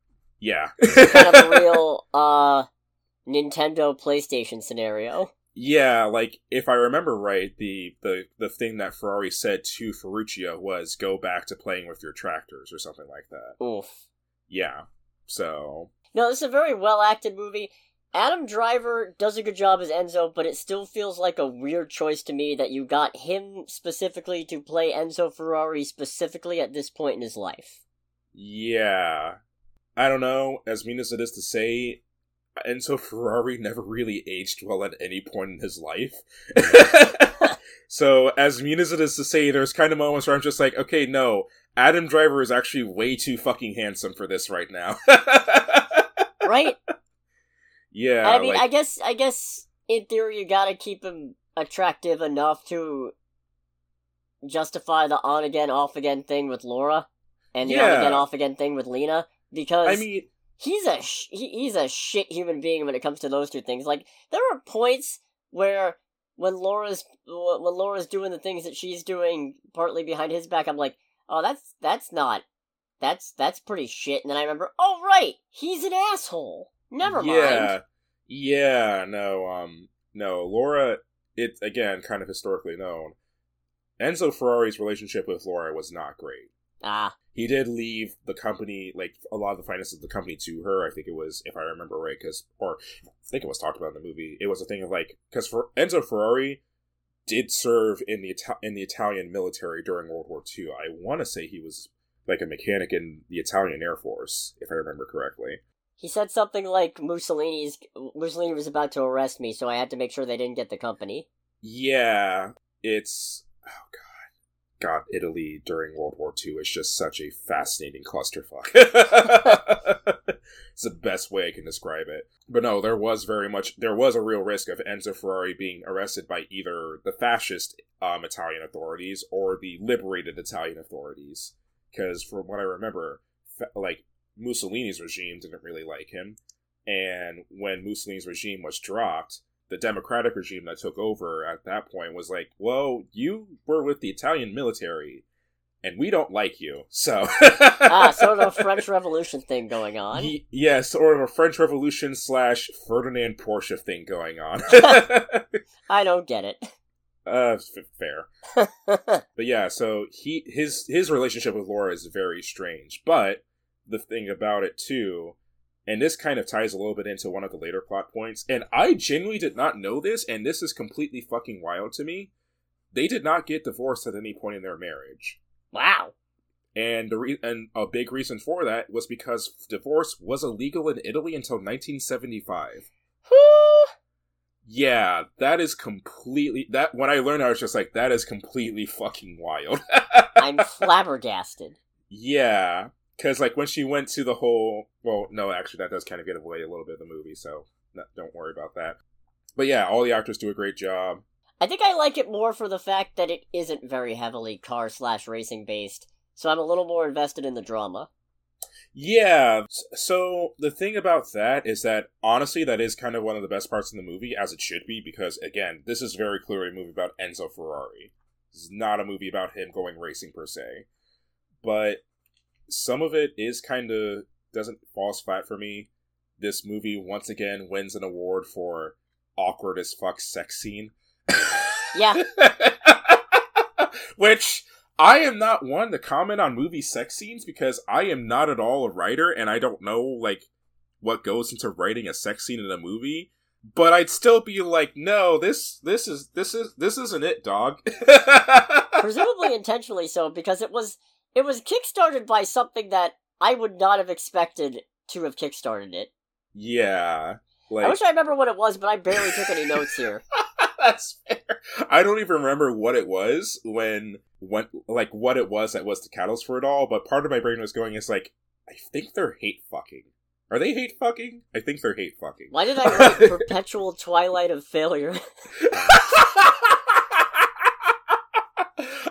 Yeah. It's kind of a real Nintendo PlayStation scenario. Yeah, if I remember right, the thing that Ferrari said to Ferruccio was, go back to playing with your tractors or something like that. Oof. Yeah, so... No, this is a very well-acted movie. Adam Driver does a good job as Enzo, but it still feels like a weird choice to me that you got him specifically to play Enzo Ferrari specifically at this point in his life. Yeah. I don't know, as mean as it is to say, Enzo Ferrari never really aged well at any point in his life. So, as mean as it is to say, there's kind of moments where I'm just like, okay, no, Adam Driver is actually way too fucking handsome for this right now. Right? Yeah. I mean, I guess, in theory, you gotta keep him attractive enough to justify the on-again, off-again thing with Laura, and the on-again, off-again thing with Lena. Because I mean, he's a shit human being when it comes to those two things. Like, there are points where when Laura's doing the things that she's doing, partly behind his back, I'm like, oh, that's pretty shit. And then I remember, oh right, he's an asshole. Never mind. Yeah, no, Laura. It again, kind of historically known. Enzo Ferrari's relationship with Laura was not great. Ah. He did leave the company, a lot of the finances of the company to her. I think it was, if I remember right, I think it was talked about in the movie. It was a thing of, because Enzo Ferrari did serve in the Italian military during World War II. I want to say he was, a mechanic in the Italian Air Force, if I remember correctly. He said something like, Mussolini was about to arrest me, so I had to make sure they didn't get the company. Yeah, it's... Oh, God. God, Italy during World War II is just such a fascinating clusterfuck. It's the best way I can describe it. But no, there was a real risk of Enzo Ferrari being arrested by either the fascist Italian authorities or the liberated Italian authorities. Because from what I remember, Mussolini's regime didn't really like him. And when Mussolini's regime was dropped, the democratic regime that took over at that point was like, well, you were with the Italian military, and we don't like you, so... sort of a French Revolution thing going on. Yeah, sort of a French Revolution / Ferdinand Porsche thing going on. I don't get it. Fair. But yeah, so his relationship with Laura is very strange, but the thing about it, too... And this kind of ties a little bit into one of the later plot points. And I genuinely did not know this, and this is completely fucking wild to me. They did not get divorced at any point in their marriage. Wow. And a big reason for that was because divorce was illegal in Italy until 1975. Yeah, that is completely... That when I learned, I was just like, that is completely fucking wild. I'm flabbergasted. Yeah. Because, like, when she went to the whole... Well, no, actually, that does kind of get away a little bit of the movie, so don't worry about that. But yeah, all the actors do a great job. I think I like it more for the fact that it isn't very heavily car/racing-based, so I'm a little more invested in the drama. Yeah, so the thing about that is that, honestly, that is kind of one of the best parts in the movie, as it should be, because, again, this is very clearly a movie about Enzo Ferrari. This is not a movie about him going racing, per se. But some of it is kind of... doesn't fall flat for me. This movie, once again, wins an award for awkward as fuck sex scene. Yeah. Which, I am not one to comment on movie sex scenes because I am not at all a writer and I don't know, like, what goes into writing a sex scene in a movie. But I'd still be like, no, this isn't it, dog. Presumably intentionally so, because it was kickstarted by something that I would not have expected to have kickstarted it. Yeah. Like... I wish I remember what it was, but I barely took any notes here. That's fair. I don't even remember what it was what it was that was the catalyst for it all, but part of my brain was going, it's like, I think they're hate fucking. Are they hate fucking? I think they're hate fucking. Why did I write perpetual twilight of failure?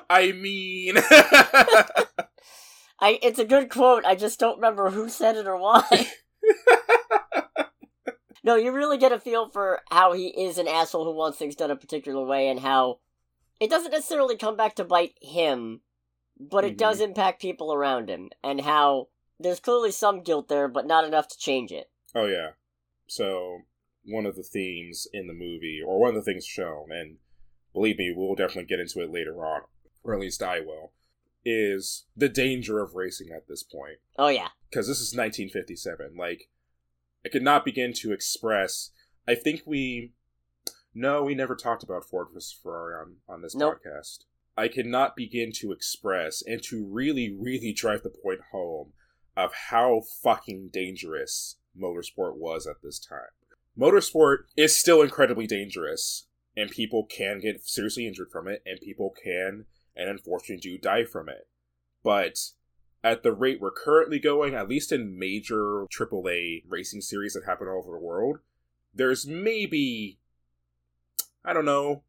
I mean... it's a good quote, I just don't remember who said it or why. No, you really get a feel for how he is an asshole who wants things done a particular way and how it doesn't necessarily come back to bite him, but it does impact people around him, and how there's clearly some guilt there, but not enough to change it. Oh, yeah. So, one of the themes in the movie, or one of the things shown, and believe me, we'll definitely get into it later on, or at least I will, is the danger of racing at this point. Oh, yeah. Because this is 1957, like... I could not begin to express... I think we never talked about Ford versus Ferrari on this podcast. I could not begin to express and to really, really drive the point home of how fucking dangerous motorsport was at this time. Motorsport is still incredibly dangerous, and people can get seriously injured from it, and people can, and unfortunately do, die from it. But... at the rate we're currently going, at least in major AAA racing series that happen all over the world, there's maybe, I don't know,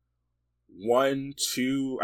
one to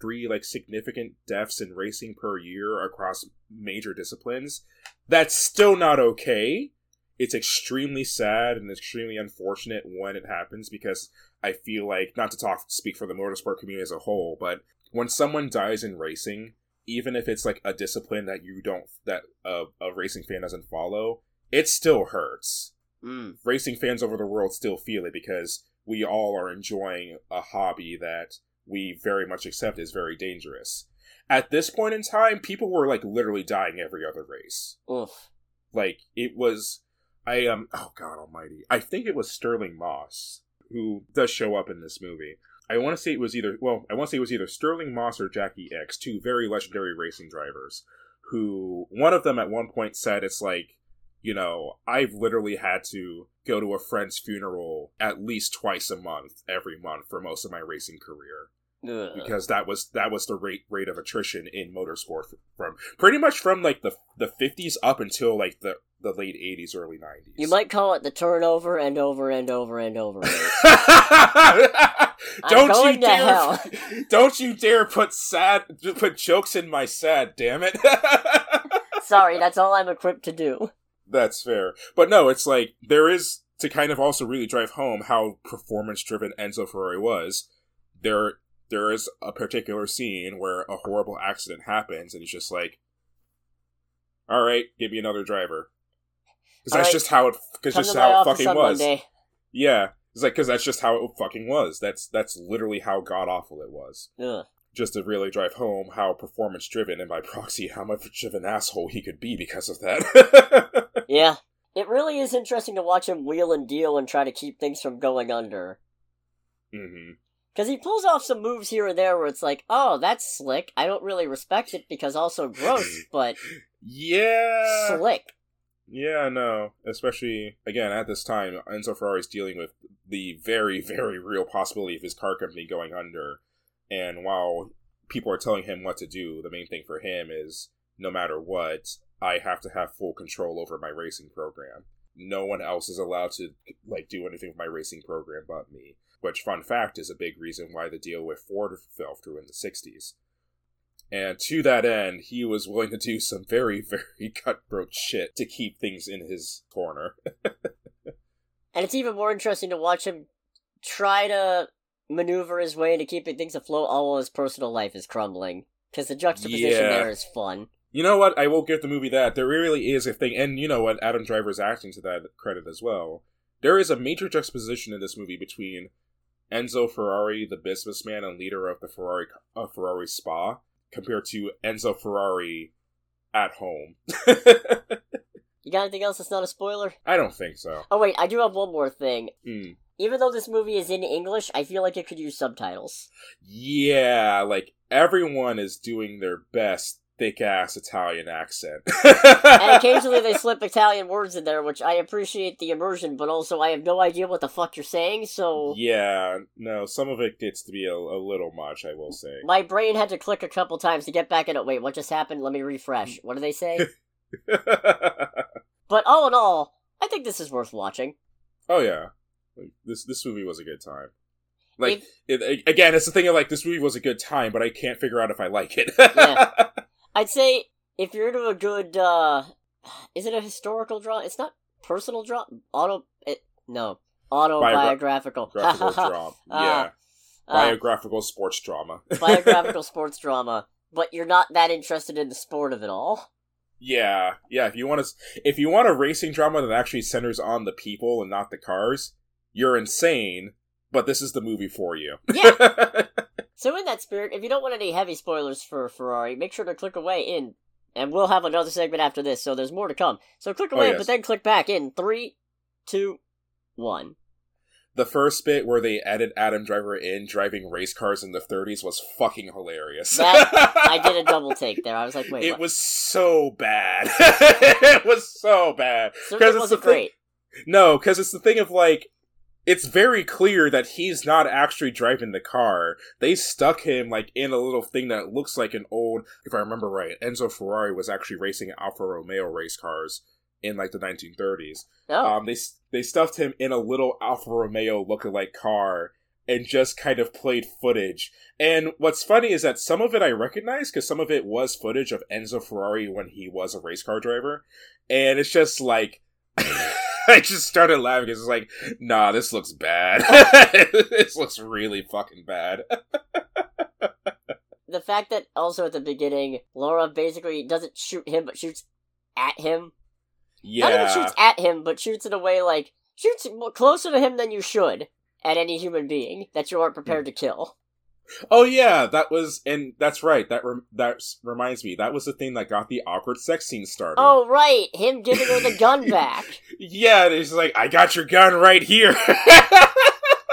three, like, significant deaths in racing per year across major disciplines. That's still not okay. It's extremely sad and extremely unfortunate when it happens, because I feel like, not to speak for the motorsport community as a whole, but when someone dies in racing... even if it's, like, a discipline that you don't, that a racing fan doesn't follow, it still hurts. Mm. Racing fans over the world still feel it because we all are enjoying a hobby that we very much accept is very dangerous. At this point in time, people were, like, literally dying every other race. Oof. Like, it was, oh God almighty. I think it was Sterling Moss, who does show up in this movie. I want to say it was either Sterling Moss or Jackie X, two very legendary racing drivers, who, one of them at one point said, it's like, you know, I've literally had to go to a friend's funeral at least twice a month, every month, for most of my racing career. Ugh. Because that was the rate of attrition in motorsport from pretty much from, like, the 50s up until, like, the late 80s, early 90s. You might call it the turnover and over and over and over. Don't you dare put jokes in my sad, damn it. Sorry, that's all I'm equipped to do. That's fair. But no, it's like, there is, to kind of also really drive home how performance-driven Enzo Ferrari was, there is a particular scene where a horrible accident happens, and he's just like, all right, give me another driver. Because that's just how it fucking was. Yeah. It's like, because that's just how it fucking was. That's literally how god-awful it was. Ugh. Just to really drive home how performance-driven, and by proxy, how much of an asshole he could be because of that. Yeah. It really is interesting to watch him wheel and deal and try to keep things from going under. Mm-hmm. Because he pulls off some moves here or there where it's like, oh, that's slick. I don't really respect it because also gross, but... yeah! Slick. Yeah, no. Especially, again, at this time, Enzo Ferrari's dealing with the very, very real possibility of his car company going under. And while people are telling him what to do, the main thing for him is no matter what, I have to have full control over my racing program. No one else is allowed to, like, do anything with my racing program but me. Which, fun fact, is a big reason why the deal with Ford fell through in the 60s. And to that end, he was willing to do some very, very cutthroat shit to keep things in his corner. And it's even more interesting to watch him try to maneuver his way into keeping things afloat all while his personal life is crumbling. Because the juxtaposition there is fun. You know what? I will give the movie that. There really is a thing. And you know what? Adam Driver's acting to that credit as well. There is a major juxtaposition in this movie between Enzo Ferrari, the businessman and leader of the Ferrari Spa, compared to Enzo Ferrari at home. You got anything else that's not a spoiler? I don't think so. Oh wait, I do have one more thing. Even though this movie is in English, I feel like it could use subtitles. Yeah, like everyone is doing their best thick-ass Italian accent. And occasionally they slip Italian words in there, which I appreciate the immersion, but also I have no idea what the fuck you're saying, so... Yeah, no, some of it gets to be a little much, I will say. My brain had to click a couple times to get back into, wait, what just happened? Let me refresh. What do they say? But all in all, I think this is worth watching. Oh, yeah. Like, this movie was a good time. Like, again, it's the thing of, like, this movie was a good time, but I can't figure out if I like it. Yeah. I'd say if you're into a good, is it a historical drama? It's not personal drama. Autobiographical. Drama. Yeah. Biographical sports drama. Biographical sports drama. But you're not that interested in the sport of it all. Yeah. Yeah. If you want a racing drama that actually centers on the people and not the cars, you're insane. But this is the movie for you. Yeah. So in that spirit, if you don't want any heavy spoilers for Ferrari, make sure to click away in, and we'll have another segment after this, so there's more to come. So click away, but then click back in 3, 2, 1. The first bit where they added Adam Driver in driving race cars in the 30s was fucking hilarious. I did a double take there. I was like, wait, It was so bad. It was so bad. So it wasn't great. No, because it's the thing of, like, it's very clear that he's not actually driving the car. They stuck him, like, in a little thing that looks like an old, if I remember right, Enzo Ferrari was actually racing Alfa Romeo race cars in, like, the 1930s. Oh. They stuffed him in a little Alfa Romeo lookalike car and just kind of played footage. And what's funny is that some of it I recognize, because some of it was footage of Enzo Ferrari when he was a race car driver. And it's just, like... I just started laughing because it's like, nah, this looks bad. This looks really fucking bad. The fact that also at the beginning, Laura basically doesn't shoot him, but shoots at him. Yeah. Not even shoots at him, but shoots in a way like, shoots closer to him than you should at any human being that you aren't prepared to kill. Oh yeah, that's right, that reminds me, that was the thing that got the awkward sex scene started. Oh right, him giving her the gun back. Yeah, and he's like, I got your gun right here. He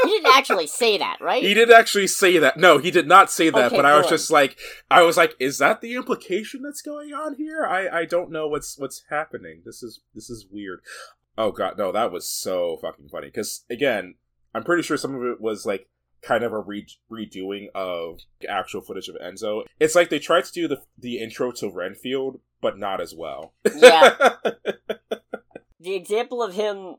didn't actually say that, right? He didn't actually say that. No, he did not say that, okay, but I was just like, is that the implication that's going on here? I don't know what's happening. This is weird. Oh god, no, that was so fucking funny, because again, I'm pretty sure some of it was like, kind of a redoing of actual footage of Enzo. It's like they tried to do the intro to Renfield, but not as well. Yeah. The example of him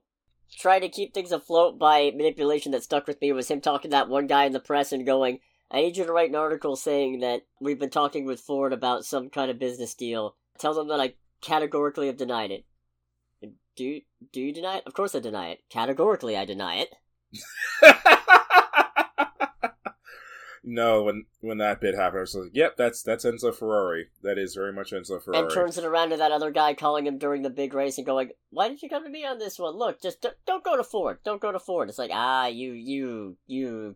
trying to keep things afloat by manipulation that stuck with me was him talking to that one guy in the press and going, I need you to write an article saying that we've been talking with Ford about some kind of business deal. Tell them that I categorically have denied it. Do you deny it? Of course I deny it. Categorically I deny it. No, when that bit happened, I was like, yep, that's Enzo Ferrari. That is very much Enzo Ferrari. And turns it around to that other guy calling him during the big race and going, why did you come to me on this one? Look, just don't go to Ford. Don't go to Ford. It's like, you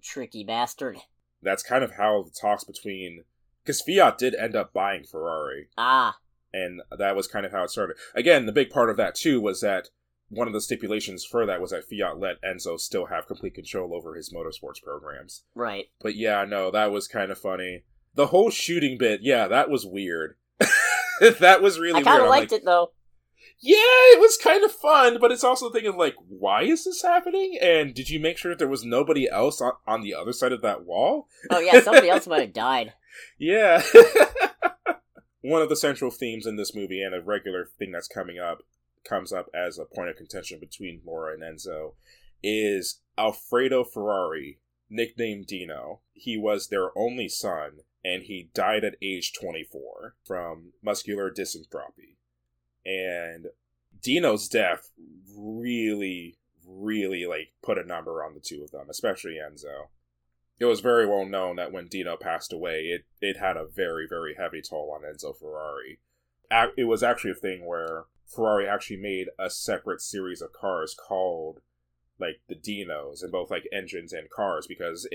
tricky bastard. That's kind of how the talks between... Because Fiat did end up buying Ferrari. Ah. And that was kind of how it started. Again, the big part of that, too, was that one of the stipulations for that was that Fiat let Enzo still have complete control over his motorsports programs. Right. But yeah, no, that was kind of funny. The whole shooting bit, yeah, that was weird. That was really weird. I kind of liked it, though. Yeah, it was kind of fun, but it's also thinking, like, why is this happening? And did you make sure that there was nobody else on the other side of that wall? Oh yeah, somebody else might have died. Yeah. one of the central themes in this movie, and a regular thing that's comes up as a point of contention between Laura and Enzo, is Alfredo Ferrari, nicknamed Dino. He was their only son, and he died at age 24 from muscular dystrophy. And Dino's death really, like, put a number on the two of them, especially Enzo. It was very well known that when Dino passed away, it had a very, very heavy toll on Enzo Ferrari. It was actually a thing where Ferrari actually made a separate series of cars called, like, the Dinos, in both, like, engines and cars, because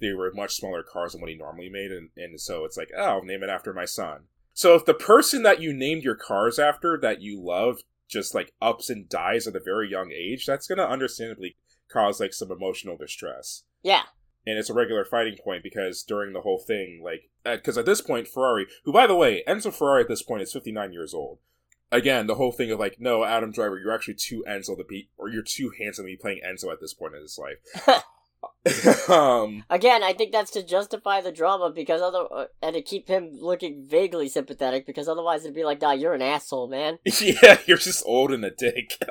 they were much smaller cars than what he normally made, and so it's like, oh, I'll name it after my son. So if the person that you named your cars after that you love just, like, ups and dies at a very young age, that's going to understandably cause, like, some emotional distress. Yeah. And it's a regular fighting point, because during the whole thing, like, because at this point, Ferrari, who, by the way, Enzo Ferrari at this point is 59 years old. Again, the whole thing of, like, no, Adam Driver, you're actually too Enzo to be, or you're too handsome to be playing Enzo at this point in his life. Again, I think that's to justify the drama, because and to keep him looking vaguely sympathetic, because otherwise it'd be like, nah, you're an asshole, man. Yeah, you're just old and a dick.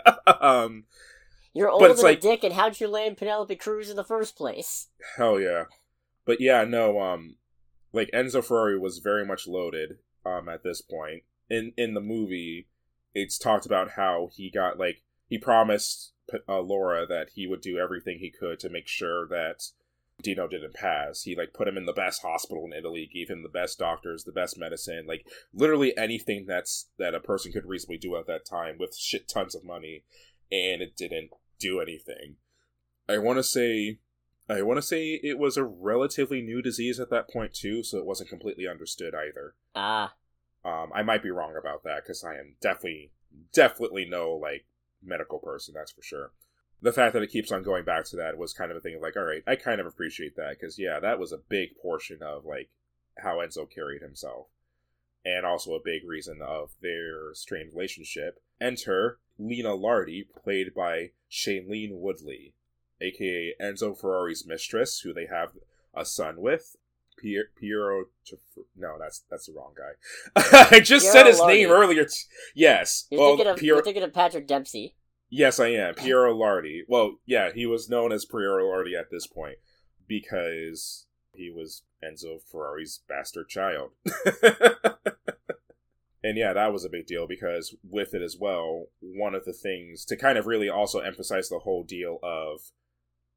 You're old and, like, a dick, and how'd you land Penelope Cruz in the first place? Hell yeah. But yeah, no, like, Enzo Ferrari was very much loaded, at this point. In the movie, it's talked about how he got, like, he promised Laura that he would do everything he could to make sure that Dino didn't pass. He, like, put him in the best hospital in Italy, gave him the best doctors, the best medicine, like, literally anything that a person could reasonably do at that time with shit tons of money, and it didn't do anything. I want to say it was a relatively new disease at that point, too, so it wasn't completely understood either. Ah. I might be wrong about that, because I am definitely no, like, medical person, that's for sure. The fact that it keeps on going back to that was kind of a thing of, like, alright, I kind of appreciate that, because, yeah, that was a big portion of, like, how Enzo carried himself. And also a big reason of their strained relationship. Enter Lena Lardy, played by Shailene Woodley, aka Enzo Ferrari's mistress, who they have a son with. Piero... No, that's the wrong guy. I just Piero said his Lardy. Name earlier. Yes. You're thinking of Patrick Dempsey. Yes, I am. Piero Lardy. Well, yeah, he was known as Piero Lardy at this point because he was Enzo Ferrari's bastard child. And yeah, that was a big deal because with it as well, one of the things to kind of really also emphasize the whole deal of,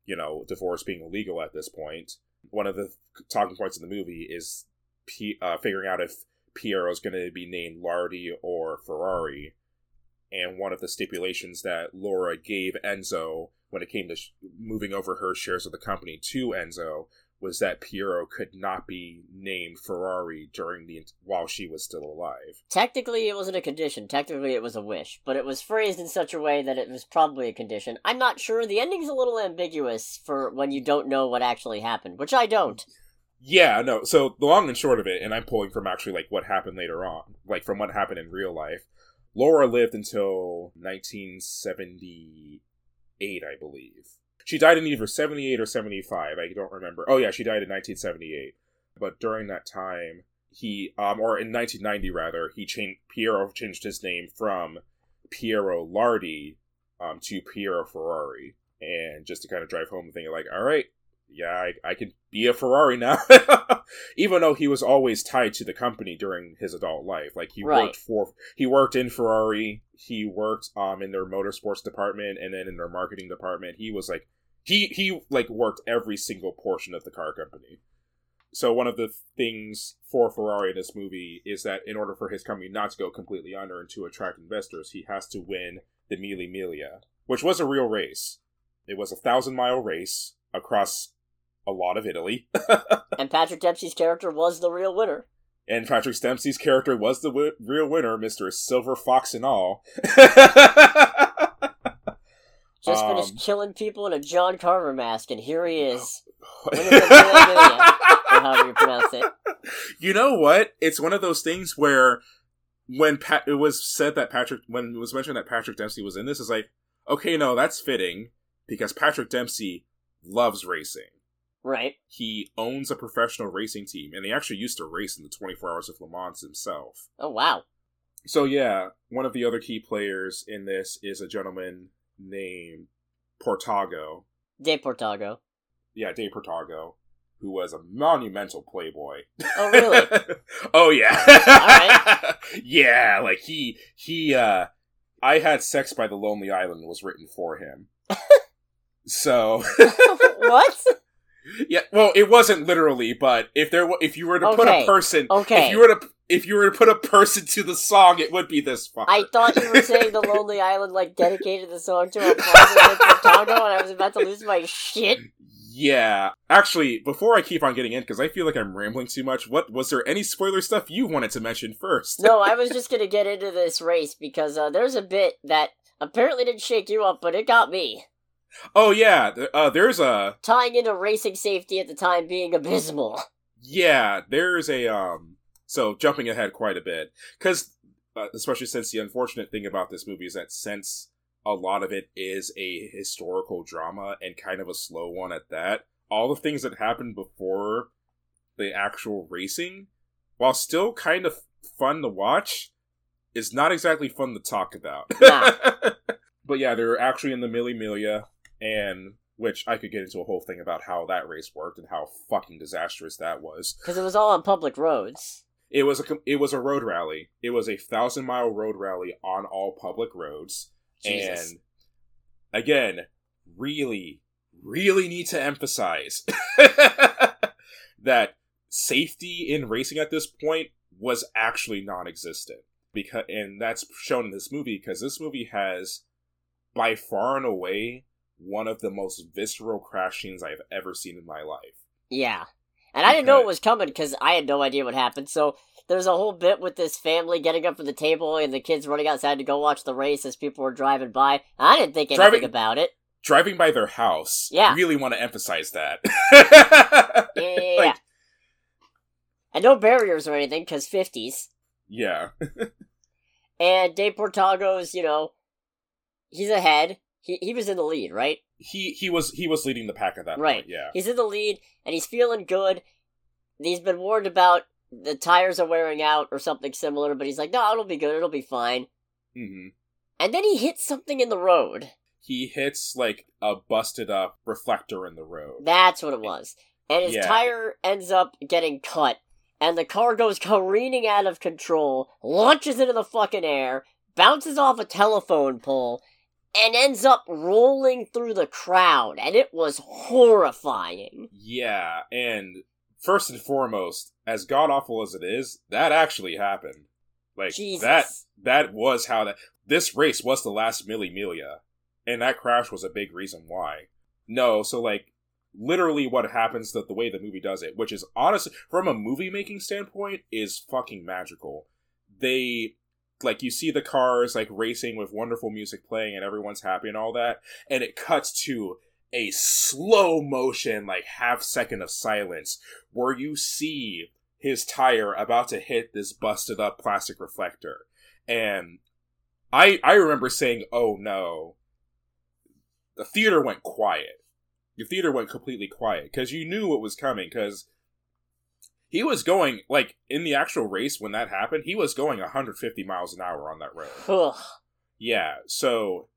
you know, divorce being illegal at this point, one of the talking points in the movie is figuring out if Piero is going to be named Lardy or Ferrari. And one of the stipulations that Laura gave Enzo when it came to moving over her shares of the company to Enzo was that Piero could not be named Ferrari while she was still alive. Technically, it wasn't a condition. Technically, it was a wish. But it was phrased in such a way that it was probably a condition. I'm not sure. The ending's a little ambiguous for when you don't know what actually happened, which I don't. Yeah, no. So, the long and short of it, and I'm pulling from actually, like, what happened later on, like, from what happened in real life, Laura lived until 1978, I believe. She died in either 78 or 75, I don't remember. Oh yeah, she died in 1978. But during that time, in 1990 rather, Piero changed his name from Piero Lardy to Piero Ferrari. And just to kind of drive home the thing, like, alright, yeah, I can be a Ferrari now. Even though he was always tied to the company during his adult life. Like, he worked in Ferrari, he worked in their motorsports department, and then in their marketing department. He was, like, he like, worked every single portion of the car company. So one of the things for Ferrari in this movie is that in order for his company not to go completely under and to attract investors, he has to win the Mille Miglia, which was a real race. It was a 1,000-mile race across a lot of Italy. And Patrick Dempsey's character was the real winner. And Patrick Dempsey's character was the real winner, Mr. Silver Fox and all. Just finished killing people in a John Carver mask, and here he is. However you pronounce it. You know what? It's one of those things where when it was mentioned that Patrick Dempsey was in this, it's like, okay, no, that's fitting, because Patrick Dempsey loves racing. Right. He owns a professional racing team, and he actually used to race in the 24 Hours of Le Mans himself. Oh, wow. So, yeah, one of the other key players in this is a gentleman named Portago. De Portago. Yeah, De Portago, who was a monumental playboy. Oh, really? Oh, yeah. All right. Yeah, like, he I Had Sex by the Lonely Island was written for him. So. What? Yeah, well, it wasn't literally, but if you were to put a person, if you were to put a person to the song, it would be this fucker. I thought you were saying the Lonely Island like dedicated the song to a positive Portago, and I was about to lose my shit. Yeah, actually, before I keep on getting in, because I feel like I'm rambling too much. What was there any spoiler stuff you wanted to mention first? No, I was just gonna get into this race because there's a bit that apparently didn't shake you up, but it got me. Oh, yeah, there's a... Tying into racing safety at the time being abysmal. Yeah, there's a, So, jumping ahead quite a bit. Because, especially since the unfortunate thing about this movie is that since a lot of it is a historical drama, and kind of a slow one at that, all the things that happened before the actual racing, while still kind of fun to watch, is not exactly fun to talk about. Nah. But yeah, they're actually in the Mille Miglia. And, which I could get into a whole thing about how that race worked and how fucking disastrous that was. Because it was all on public roads. It was a road rally. It was a 1,000-mile road rally on all public roads. Jesus. And, again, really, really need to emphasize that safety in racing at this point was actually non-existent. And that's shown in this movie, because this movie has, by far and away, one of the most visceral crash scenes I've ever seen in my life. Yeah. And I didn't know it was coming because I had no idea what happened. So there's a whole bit with this family getting up from the table and the kids running outside to go watch the race as people were driving by. I didn't think anything about it. Driving by their house. Yeah. Really want to emphasize that. Yeah. Like, and no barriers or anything because 50s. Yeah. And De Portago's, you know, he's ahead. He was in the lead, right? He was leading the pack at that point, yeah. He's in the lead, and he's feeling good. He's been warned about the tires are wearing out or something similar, but he's like, no, it'll be good, it'll be fine. Mm-hmm. And then he hits something in the road. He hits, like, a busted-up reflector in the road. That's what it was. And his tire ends up getting cut, and the car goes careening out of control, launches into the fucking air, bounces off a telephone pole, and ends up rolling through the crowd, and it was horrifying. Yeah, and first and foremost, as god-awful as it is, that actually happened. Like, Jesus. That was how that... This race was the last Mille Miglia, and that crash was a big reason why. No, so, like, literally what happens that the way the movie does it, which is, honestly, from a movie-making standpoint, is fucking magical. They... Like, you see the cars, like, racing with wonderful music playing and everyone's happy and all that. And it cuts to a slow motion, like, half-second of silence where you see his tire about to hit this busted-up plastic reflector. And I remember saying, oh, no. The theater went quiet. The theater went completely quiet. Because you knew what was coming, because... He was going, like, in the actual race when that happened, he was going 150 miles an hour on that road. Ugh. Yeah, so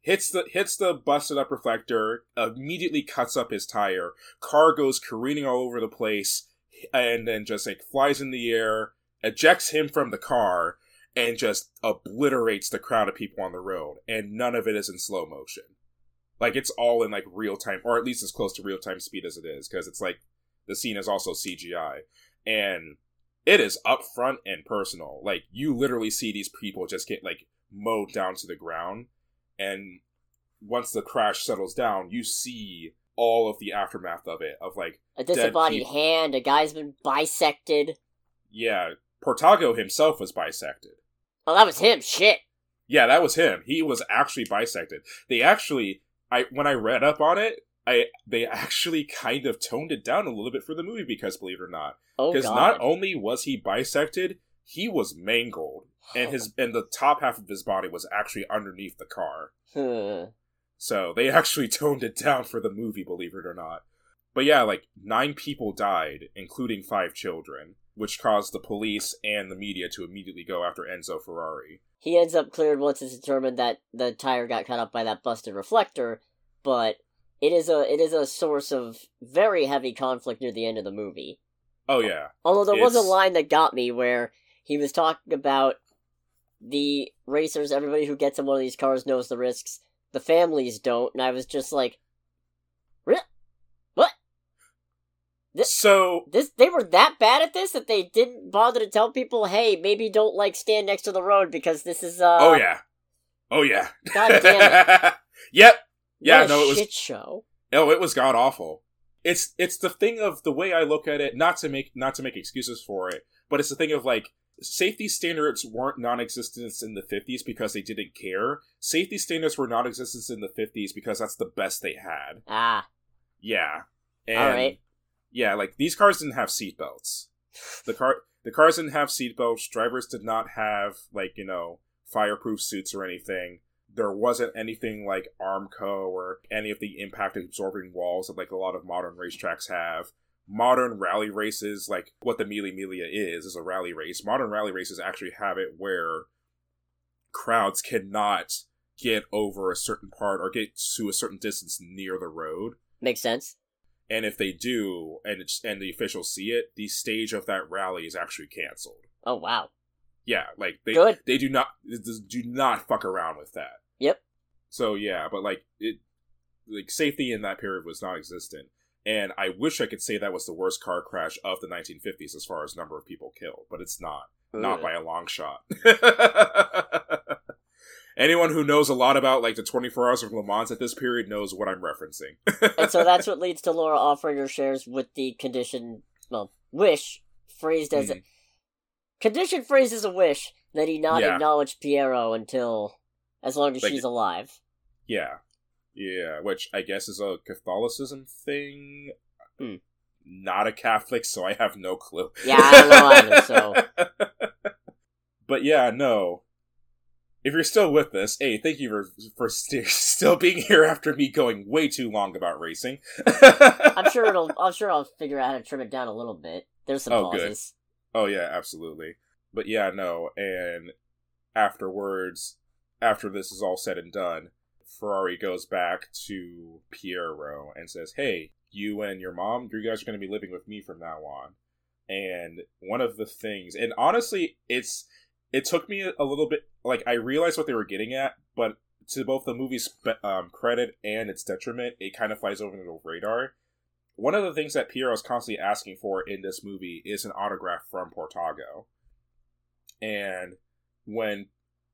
hits the busted up reflector, immediately cuts up his tire, car goes careening all over the place, and then just, like, flies in the air, ejects him from the car, and just obliterates the crowd of people on the road. And none of it is in slow motion. Like, it's all in, like, real time, or at least as close to real time speed as it is, because it's, like, the scene is also CGI, and it is upfront and personal. Like, you literally see these people just get, like, mowed down to the ground, and once the crash settles down, you see all of the aftermath of it, of, like, a disembodied hand, a guy's been bisected. Yeah, Portago himself was bisected. Oh, that was him, shit. Yeah, that was him. He was actually bisected. They actually, when I read up on it, they actually kind of toned it down a little bit for the movie because, believe it or not, because not only was he bisected, he was mangled, and the top half of his body was actually underneath the car. So they actually toned it down for the movie, believe it or not. But yeah, like, 9 people died, including 5 children, which caused the police and the media to immediately go after Enzo Ferrari. He ends up cleared once it's determined that the tire got cut up by that busted reflector, but it is a source of very heavy conflict near the end of the movie. Oh, yeah. Although there was a line that got me where he was talking about the racers, everybody who gets in one of these cars knows the risks, the families don't, and I was just like, They were that bad at this that they didn't bother to tell people, hey, maybe don't, like, stand next to the road because this is, Oh, yeah. God damn it. Yep. Yeah, what a shit show. No, it was god-awful. It's the thing of the way I look at it, not to make excuses for it, but it's the thing of, like, safety standards weren't non-existent in the 50s because they didn't care. Safety standards were non-existent in the 50s because that's the best they had. Ah. Yeah. And all right. Yeah, like, these cars didn't have seatbelts. The cars didn't have seatbelts. Drivers did not have, like, you know, fireproof suits or anything. There wasn't anything like Armco or any of the impact-absorbing walls that, like, a lot of modern racetracks have. Modern rally races, like, what the Mille Miglia is a rally race. Modern rally races actually have it where crowds cannot get over a certain part or get to a certain distance near the road. Makes sense. And if they do, and the officials see it, the stage of that rally is actually canceled. Oh, wow. Yeah, like, they do not fuck around with that. Yep. So, yeah, but, like, safety in that period was non-existent. And I wish I could say that was the worst car crash of the 1950s as far as number of people killed, but it's not. Ooh. Not by a long shot. Anyone who knows a lot about, like, the 24 Hours of Le Mans at this period knows what I'm referencing. And so that's what leads to Laura offering her shares with the wish phrased as a... Condition phrased as a wish that he not acknowledge Piero as long as, like, she's alive. Yeah. Yeah, which I guess is a Catholicism thing. Mm. Not a Catholic, so I have no clue. Yeah, I don't know either, so... But yeah, no... If you're still with us, hey, thank you for still being here after me going way too long about racing. I'm sure I'll figure out how to trim it down a little bit. There's some pauses. Good. Oh yeah, absolutely. But yeah, no. And afterwards, after this is all said and done, Ferrari goes back to Piero and says, "Hey, you and your mom, you guys are going to be living with me from now on." And one of the things, and honestly, it took me a little bit, like, I realized what they were getting at, but to both the movie's credit and its detriment, it kind of flies over the radar. One of the things that Piero is constantly asking for in this movie is an autograph from Portago. And when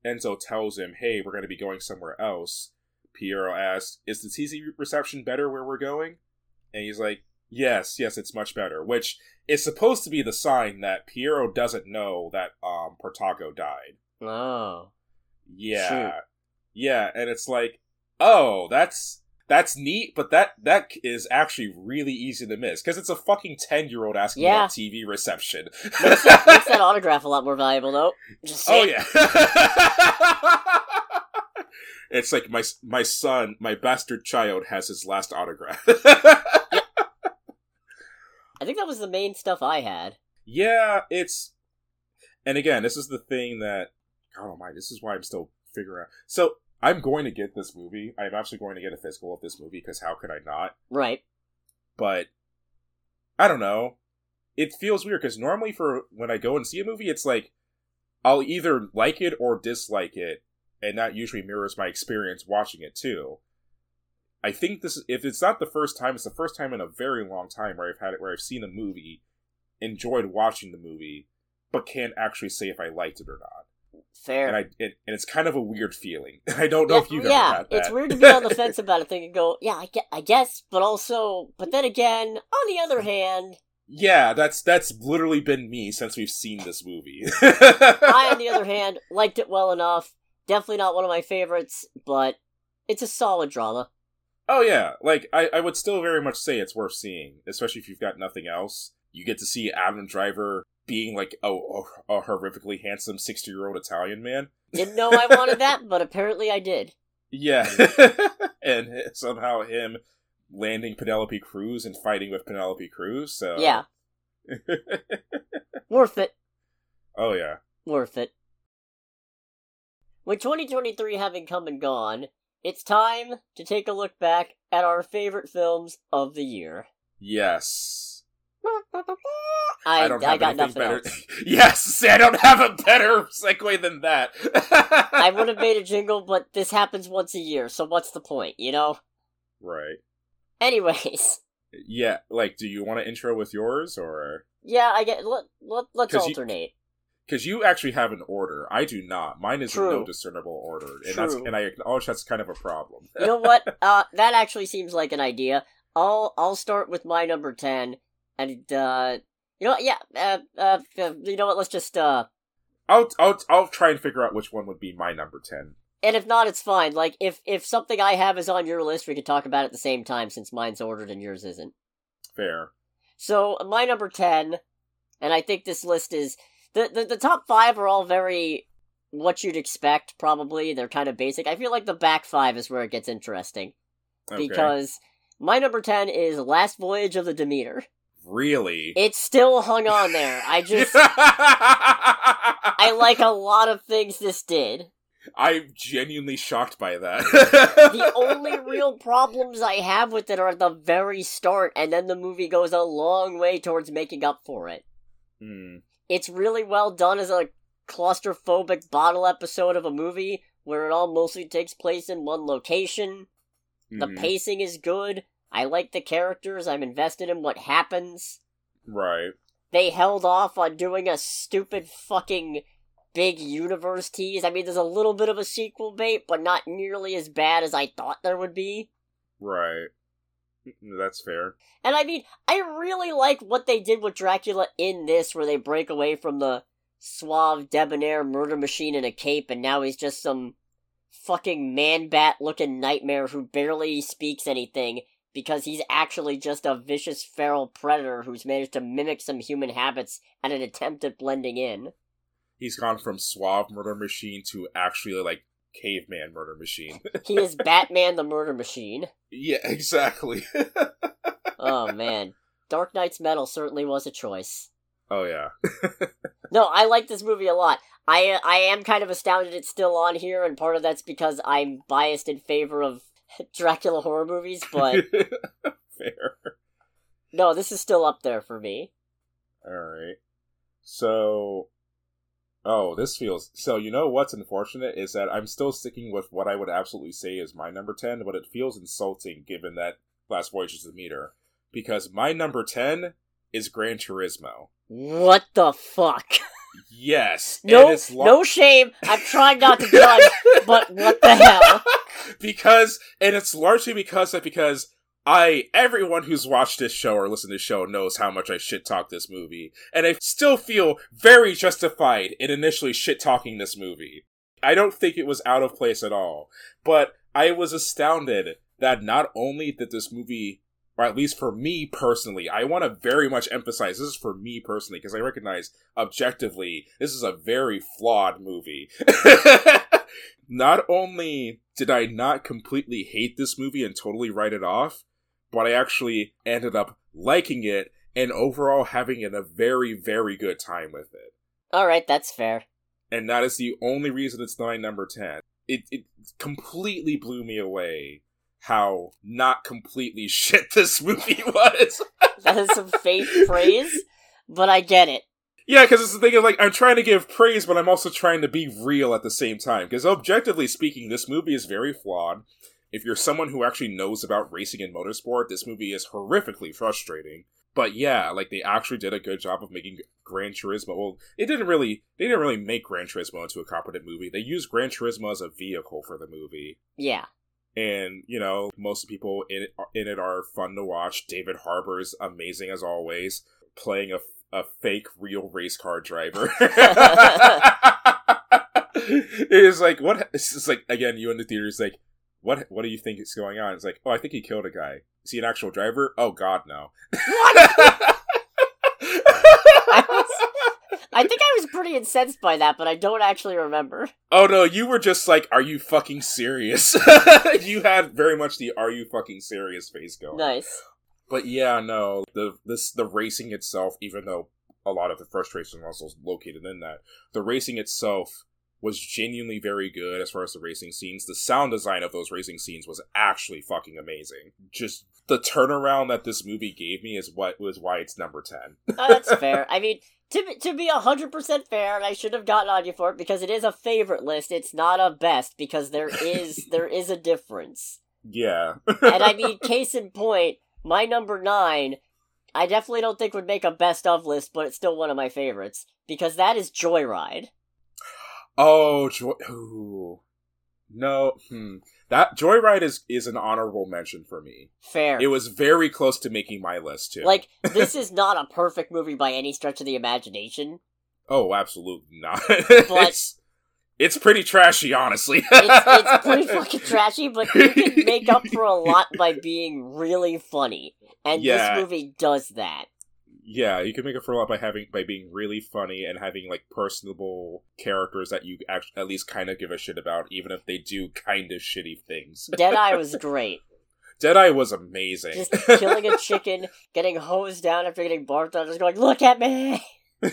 Enzo tells him, hey, we're going to be going somewhere else, Piero asks, is the TC reception better where we're going? And he's like, yes, it's much better, which is supposed to be the sign that Piero doesn't know that Portago died. Oh. Yeah. Shoot. Yeah, and it's like, oh, that's neat, but that is actually really easy to miss, because it's a fucking 10-year-old asking about TV reception. Makes that autograph a lot more valuable, though. Just saying. Oh, yeah. It's like, my son, my bastard child, has his last autograph. I think that was the main stuff I had. Yeah, and again, this is the thing that, oh my, this is why I'm still figuring out. So, I'm going to get this movie. I'm actually going to get a physical of this movie, because how could I not? Right. But, I don't know. It feels weird, because normally for when I go and see a movie, it's like, I'll either like it or dislike it, and that usually mirrors my experience watching it, too. I think if it's not the first time, it's the first time in a very long time where I've seen a movie, enjoyed watching the movie, but can't actually say if I liked it or not. Fair. And it's kind of a weird feeling. I don't know if you've ever had that. Yeah, it's weird to be on the fence about a thing and go, yeah, I guess, but also, but then again, on the other hand... Yeah, that's literally been me since we've seen this movie. I, on the other hand, liked it well enough. Definitely not one of my favorites, but it's a solid drama. Oh yeah, like, I would still very much say it's worth seeing, especially if you've got nothing else. You get to see Adam Driver being, like, a horrifically handsome 60-year-old Italian man. Didn't know I wanted that, but apparently I did. Yeah, and somehow him landing Penelope Cruz and fighting with Penelope Cruz, so... Yeah. Worth it. Oh, yeah. Worth it. With 2023 having come and gone, it's time to take a look back at our favorite films of the year. Yes. I don't have I got nothing better. Else. Yes, I don't have a better segue than that. I would have made a jingle, but this happens once a year, so what's the point, you know? Right. Anyways. Yeah, like, do you want to intro with yours, or... Yeah, I get... Let's alternate. Because you actually have an order. I do not. Mine is in no discernible order. And I acknowledge that's kind of a problem. You know what? That actually seems like an idea. I'll start with my number 10, and, you know what? Yeah, you know what? Let's just, I'll try and figure out which one would be my number 10. And if not, it's fine. Like, if something I have is on your list, we could talk about it at the same time, since mine's ordered and yours isn't. Fair. So, my number 10, and I think this list is... The top five are all very what you'd expect, probably. They're kind of basic. I feel like the back five is where it gets interesting. Okay. Because my number 10 is Last Voyage of the Demeter. Really? It's still hung on there. I just... I like a lot of things this did. I'm genuinely shocked by that. The only real problems I have with it are at the very start, and then the movie goes a long way towards making up for it. Hmm. It's really well done as a claustrophobic bottle episode of a movie where it all mostly takes place in one location. Mm-hmm. The pacing is good. I like the characters. I'm invested in what happens. Right. They held off on doing a stupid fucking big universe tease. I mean, there's a little bit of a sequel bait, but not nearly as bad as I thought there would be. Right. That's fair. And I mean, I really like what they did with Dracula in this, where they break away from the suave, debonair murder machine in a cape, and now he's just some fucking man-bat-looking nightmare who barely speaks anything, because he's actually just a vicious feral predator who's managed to mimic some human habits at an attempt at blending in. He's gone from suave murder machine to actually, like, caveman murder machine. He is Batman the murder machine. Yeah, exactly. Oh, man. Dark Knight's Metal certainly was a choice. Oh, yeah. No, I like this movie a lot. I am kind of astounded it's still on here, and part of that's because I'm biased in favor of Dracula horror movies, but... Fair. No, this is still up there for me. Alright. So... Oh, this feels... So, you know what's unfortunate is that I'm still sticking with what I would absolutely say is my number 10, but it feels insulting given that Last Voyage is the meter, because my number 10 is Gran Turismo. What the fuck? Yes. No shame. I'm trying not to judge, but what the hell? Because... And it's largely because... Everyone who's watched this show or listened to this show knows how much I shit-talk this movie, and I still feel very justified in initially shit-talking this movie. I don't think it was out of place at all, but I was astounded that not only did this movie, or at least for me personally, I want to very much emphasize this is for me personally, because I recognize, objectively, this is a very flawed movie. Not only did I not completely hate this movie and totally write it off, but I actually ended up liking it and overall having a very, very good time with it. All right, that's fair. And that is the only reason it's my number 10. It completely blew me away how not completely shit this movie was. That is some fake praise, but I get it. Yeah, because it's the thing of, like, I'm trying to give praise, but I'm also trying to be real at the same time. Because objectively speaking, this movie is very flawed. If you're someone who actually knows about racing and motorsport, this movie is horrifically frustrating. But yeah, like, they actually did a good job of making Gran Turismo. Well, they didn't really make Gran Turismo into a competent movie. They used Gran Turismo as a vehicle for the movie. Yeah. And, you know, most people in it are fun to watch. David Harbour is amazing as always, playing a fake real race car driver. It's like, what? It's just like, again, you in the theater is like, what do you think is going on? It's like, oh, I think he killed a guy. Is he an actual driver? Oh, God, no. What? I was I think I was pretty incensed by that, but I don't actually remember. Oh no, you were just like, are you fucking serious? You had very much the are you fucking serious face going. Nice. But yeah, no, the racing itself, even though a lot of the frustration was also located in that, the racing itself was genuinely very good as far as the racing scenes. The sound design of those racing scenes was actually fucking amazing. Just the turnaround that this movie gave me is what was why it's number 10. Oh, that's fair. I mean, to be 100% fair, and I should have gotten on you for it, because it is a favorite list, it's not a best, because there is a difference. Yeah. And I mean, case in point, my number 9, I definitely don't think would make a best of list, but it's still one of my favorites, because that is Joyride. Oh, That Joyride is an honorable mention for me. Fair. It was very close to making my list, too. Like, this is not a perfect movie by any stretch of the imagination. Oh, absolutely not. But it's pretty trashy, honestly. It's pretty fucking trashy, but you can make up for a lot by being really funny. And yeah. This movie does that. Yeah, you can make it for a lot by being really funny and having, like, personable characters that you at least kind of give a shit about, even if they do kind of shitty things. Deadeye was great. Deadeye was amazing. Just killing a chicken, getting hosed down after getting barfed on, just going, look at me! And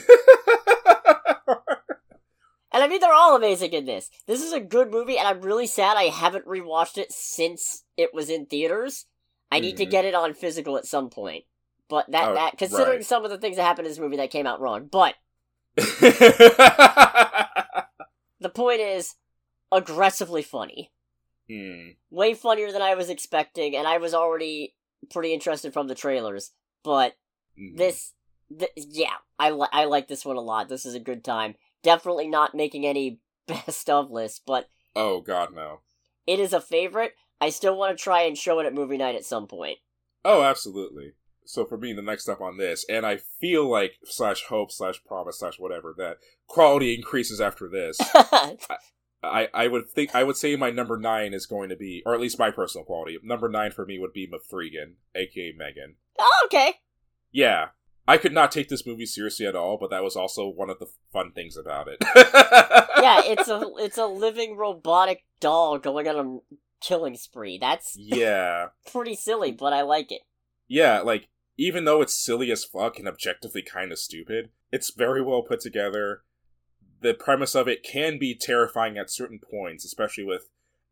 I mean, they're all amazing in this. This is a good movie, and I'm really sad I haven't rewatched it since it was in theaters. I need to get it on physical at some point. But that considering some of the things that happened in this movie that came out wrong, but the point is aggressively funny. Way funnier than I was expecting, and I was already pretty interested from the trailers, but I like this one a lot. This is a good time. Definitely not making any best of lists, but oh god no. It is a favorite. I still want to try and show it at movie night at some point. Oh, absolutely. So for me, the next up on this, and I feel like /hope/promise/whatever that quality increases after this. I would say my number 9 is going to be, or at least my personal quality number 9 for me would be Mithrigan, aka Megan. Oh, okay. Yeah, I could not take this movie seriously at all, but that was also one of the fun things about it. Yeah, it's a living robotic doll going on a killing spree. That's pretty silly, but I like it. Yeah, like, even though it's silly as fuck and objectively kind of stupid, it's very well put together. The premise of it can be terrifying at certain points, especially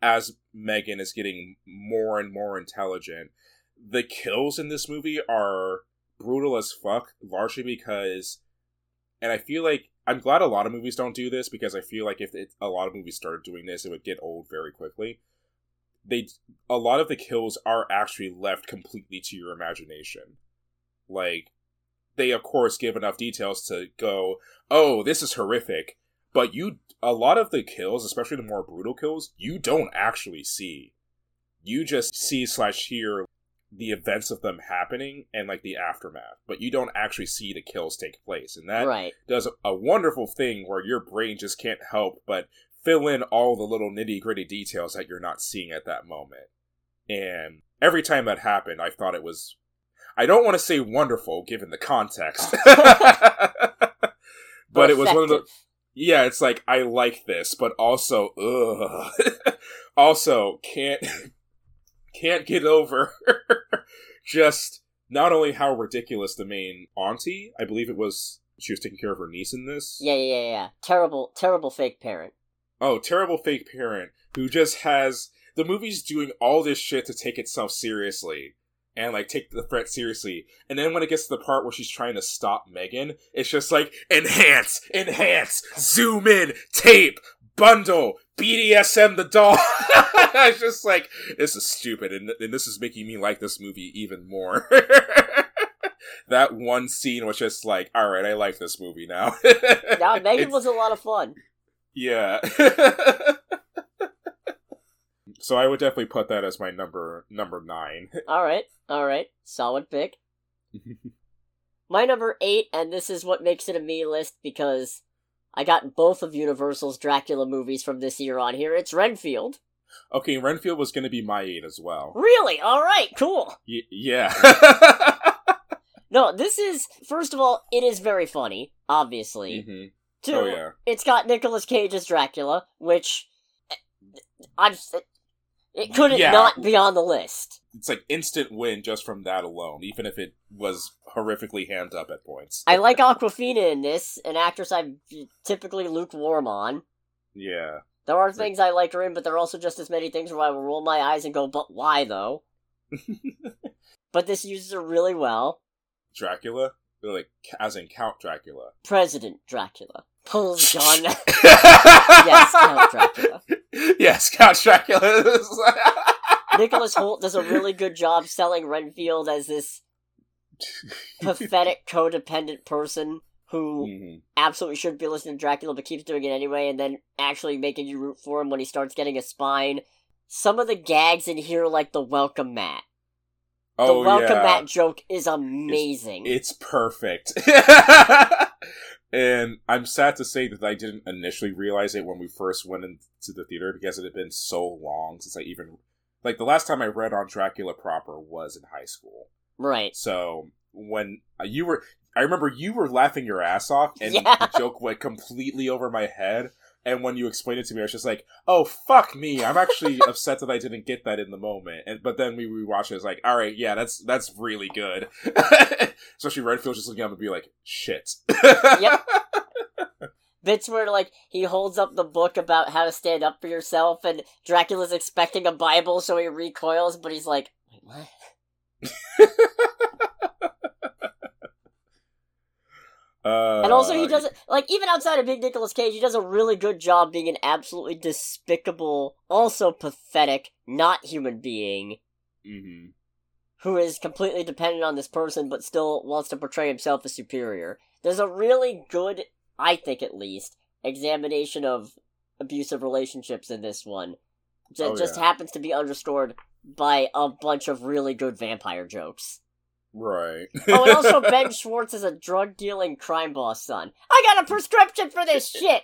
as Megan is getting more and more intelligent. The kills in this movie are brutal as fuck, largely because, and I feel like, I'm glad a lot of movies don't do this, because I feel like if a lot of movies started doing this, it would get old very quickly. A lot of the kills are actually left completely to your imagination. Like, they of course give enough details to go, oh, this is horrific, but a lot of the kills, especially the more brutal kills, you don't actually see. You just see /hear the events of them happening and, like, the aftermath, but you don't actually see the kills take place, and that does a wonderful thing where your brain just can't help but fill in all the little nitty-gritty details that you're not seeing at that moment. And every time that happened, I thought it was, I don't want to say wonderful, given the context. But it was one of the, yeah, it's like, I like this, but also, ugh. Also, can't get over just not only how ridiculous the main auntie, I believe it was, she was taking care of her niece in this. Yeah. Terrible fake parent. Oh, terrible fake parent who just has, the movie's doing all this shit to take itself seriously and, like, take the threat seriously. And then when it gets to the part where she's trying to stop Megan, it's just like, enhance, zoom in, tape, bundle, BDSM the doll. It's just like, this is stupid. And this is making me like this movie even more. That one scene was just like, all right, I like this movie now. Now, Megan was a lot of fun. Yeah. So I would definitely put that as my number 9. All right. Solid pick. My number 8, and this is what makes it a me list, because I got both of Universal's Dracula movies from this year on here. It's Renfield. Okay, Renfield was going to be my 8 as well. Really? All right, cool. Yeah. No, this is, first of all, it is very funny, obviously. Mm-hmm. Two, oh, yeah. It's got Nicolas Cage as Dracula, which it couldn't not be on the list. It's like instant win just from that alone, even if it was horrifically hammed up at points. I like Aquafina in this, an actress I'm typically lukewarm on. Yeah. There are things I like her in, but there are also just as many things where I will roll my eyes and go, but why though? But this uses her really well. Dracula? Like, as in Count Dracula. President Dracula. Pulls John. Yes, Count Dracula. Yes, Count Dracula. Nicholas Hoult does a really good job selling Renfield as this pathetic, codependent person who absolutely shouldn't be listening to Dracula but keeps doing it anyway, and then actually making you root for him when he starts getting a spine. Some of the gags in here, like the welcome mat. Oh, the welcome mat joke is amazing. It's perfect. And I'm sad to say that I didn't initially realize it when we first went into the theater because it had been so long since I even... Like, the last time I read on Dracula proper was in high school. Right. So, when you were... I remember you were laughing your ass off, and the joke went completely over my head. And when you explained it to me, I was just like, oh, fuck me. I'm actually upset that I didn't get that in the moment. And, but then we rewatched it. It's like, all right, yeah, that's really good. Especially Redfield's just looking up and be like, shit. Yep. Bits where, like, he holds up the book about how to stand up for yourself, and Dracula's expecting a Bible, so he recoils, but he's like, wait, what? And also he does it, like, even outside of big Nicolas Cage, he does a really good job being an absolutely despicable, also pathetic, not human being, who is completely dependent on this person, but still wants to portray himself as superior. There's a really good, I think at least, examination of abusive relationships in this one. That just happens to be underscored by a bunch of really good vampire jokes. Right. Oh, and also Ben Schwartz is a drug-dealing crime boss son. I got a prescription for this shit!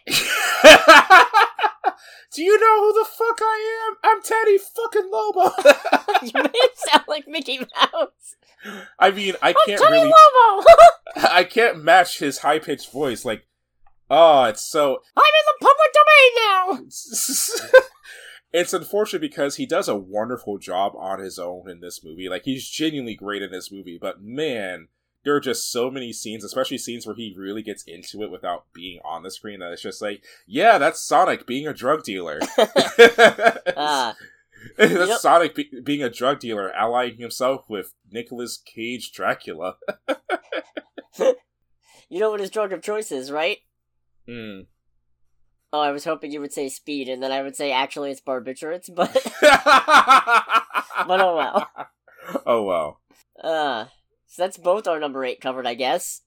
Do you know who the fuck I am? I'm Teddy fucking Lobo! You made it sound like Mickey Mouse. I mean, I'm Teddy Lobo! I can't match his high-pitched voice, like, oh, it's so... I'm in the public domain now! It's unfortunate because he does a wonderful job on his own in this movie. Like, he's genuinely great in this movie, but man, there are just so many scenes, especially scenes where he really gets into it without being on the screen, that it's just like, yeah, that's Sonic being a drug dealer. That's Sonic being a drug dealer, allying himself with Nicolas Cage Dracula. You know what his drug of choice is, right? Hmm. Oh, I was hoping you would say speed, and then I would say, actually, it's barbiturates, but... But oh well. Oh well. So that's both our number 8 covered, I guess.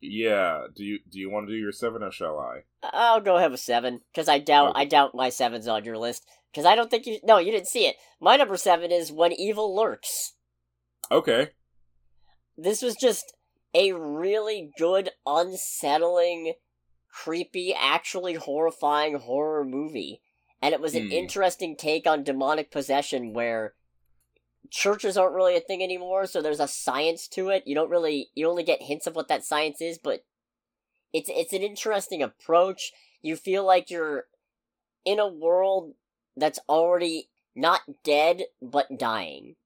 Yeah. Do you want to do your 7, or shall I? I'll go ahead with 7, because I doubt my 7's on your list. Because I don't think you... No, you didn't see it. My number 7 is When Evil Lurks. Okay. This was just a really good, unsettling... creepy, actually horrifying horror movie. And it was an interesting take on demonic possession where churches aren't really a thing anymore, so there's a science to it. You only get hints of what that science is, but it's an interesting approach. You feel like you're in a world that's already not dead, but dying.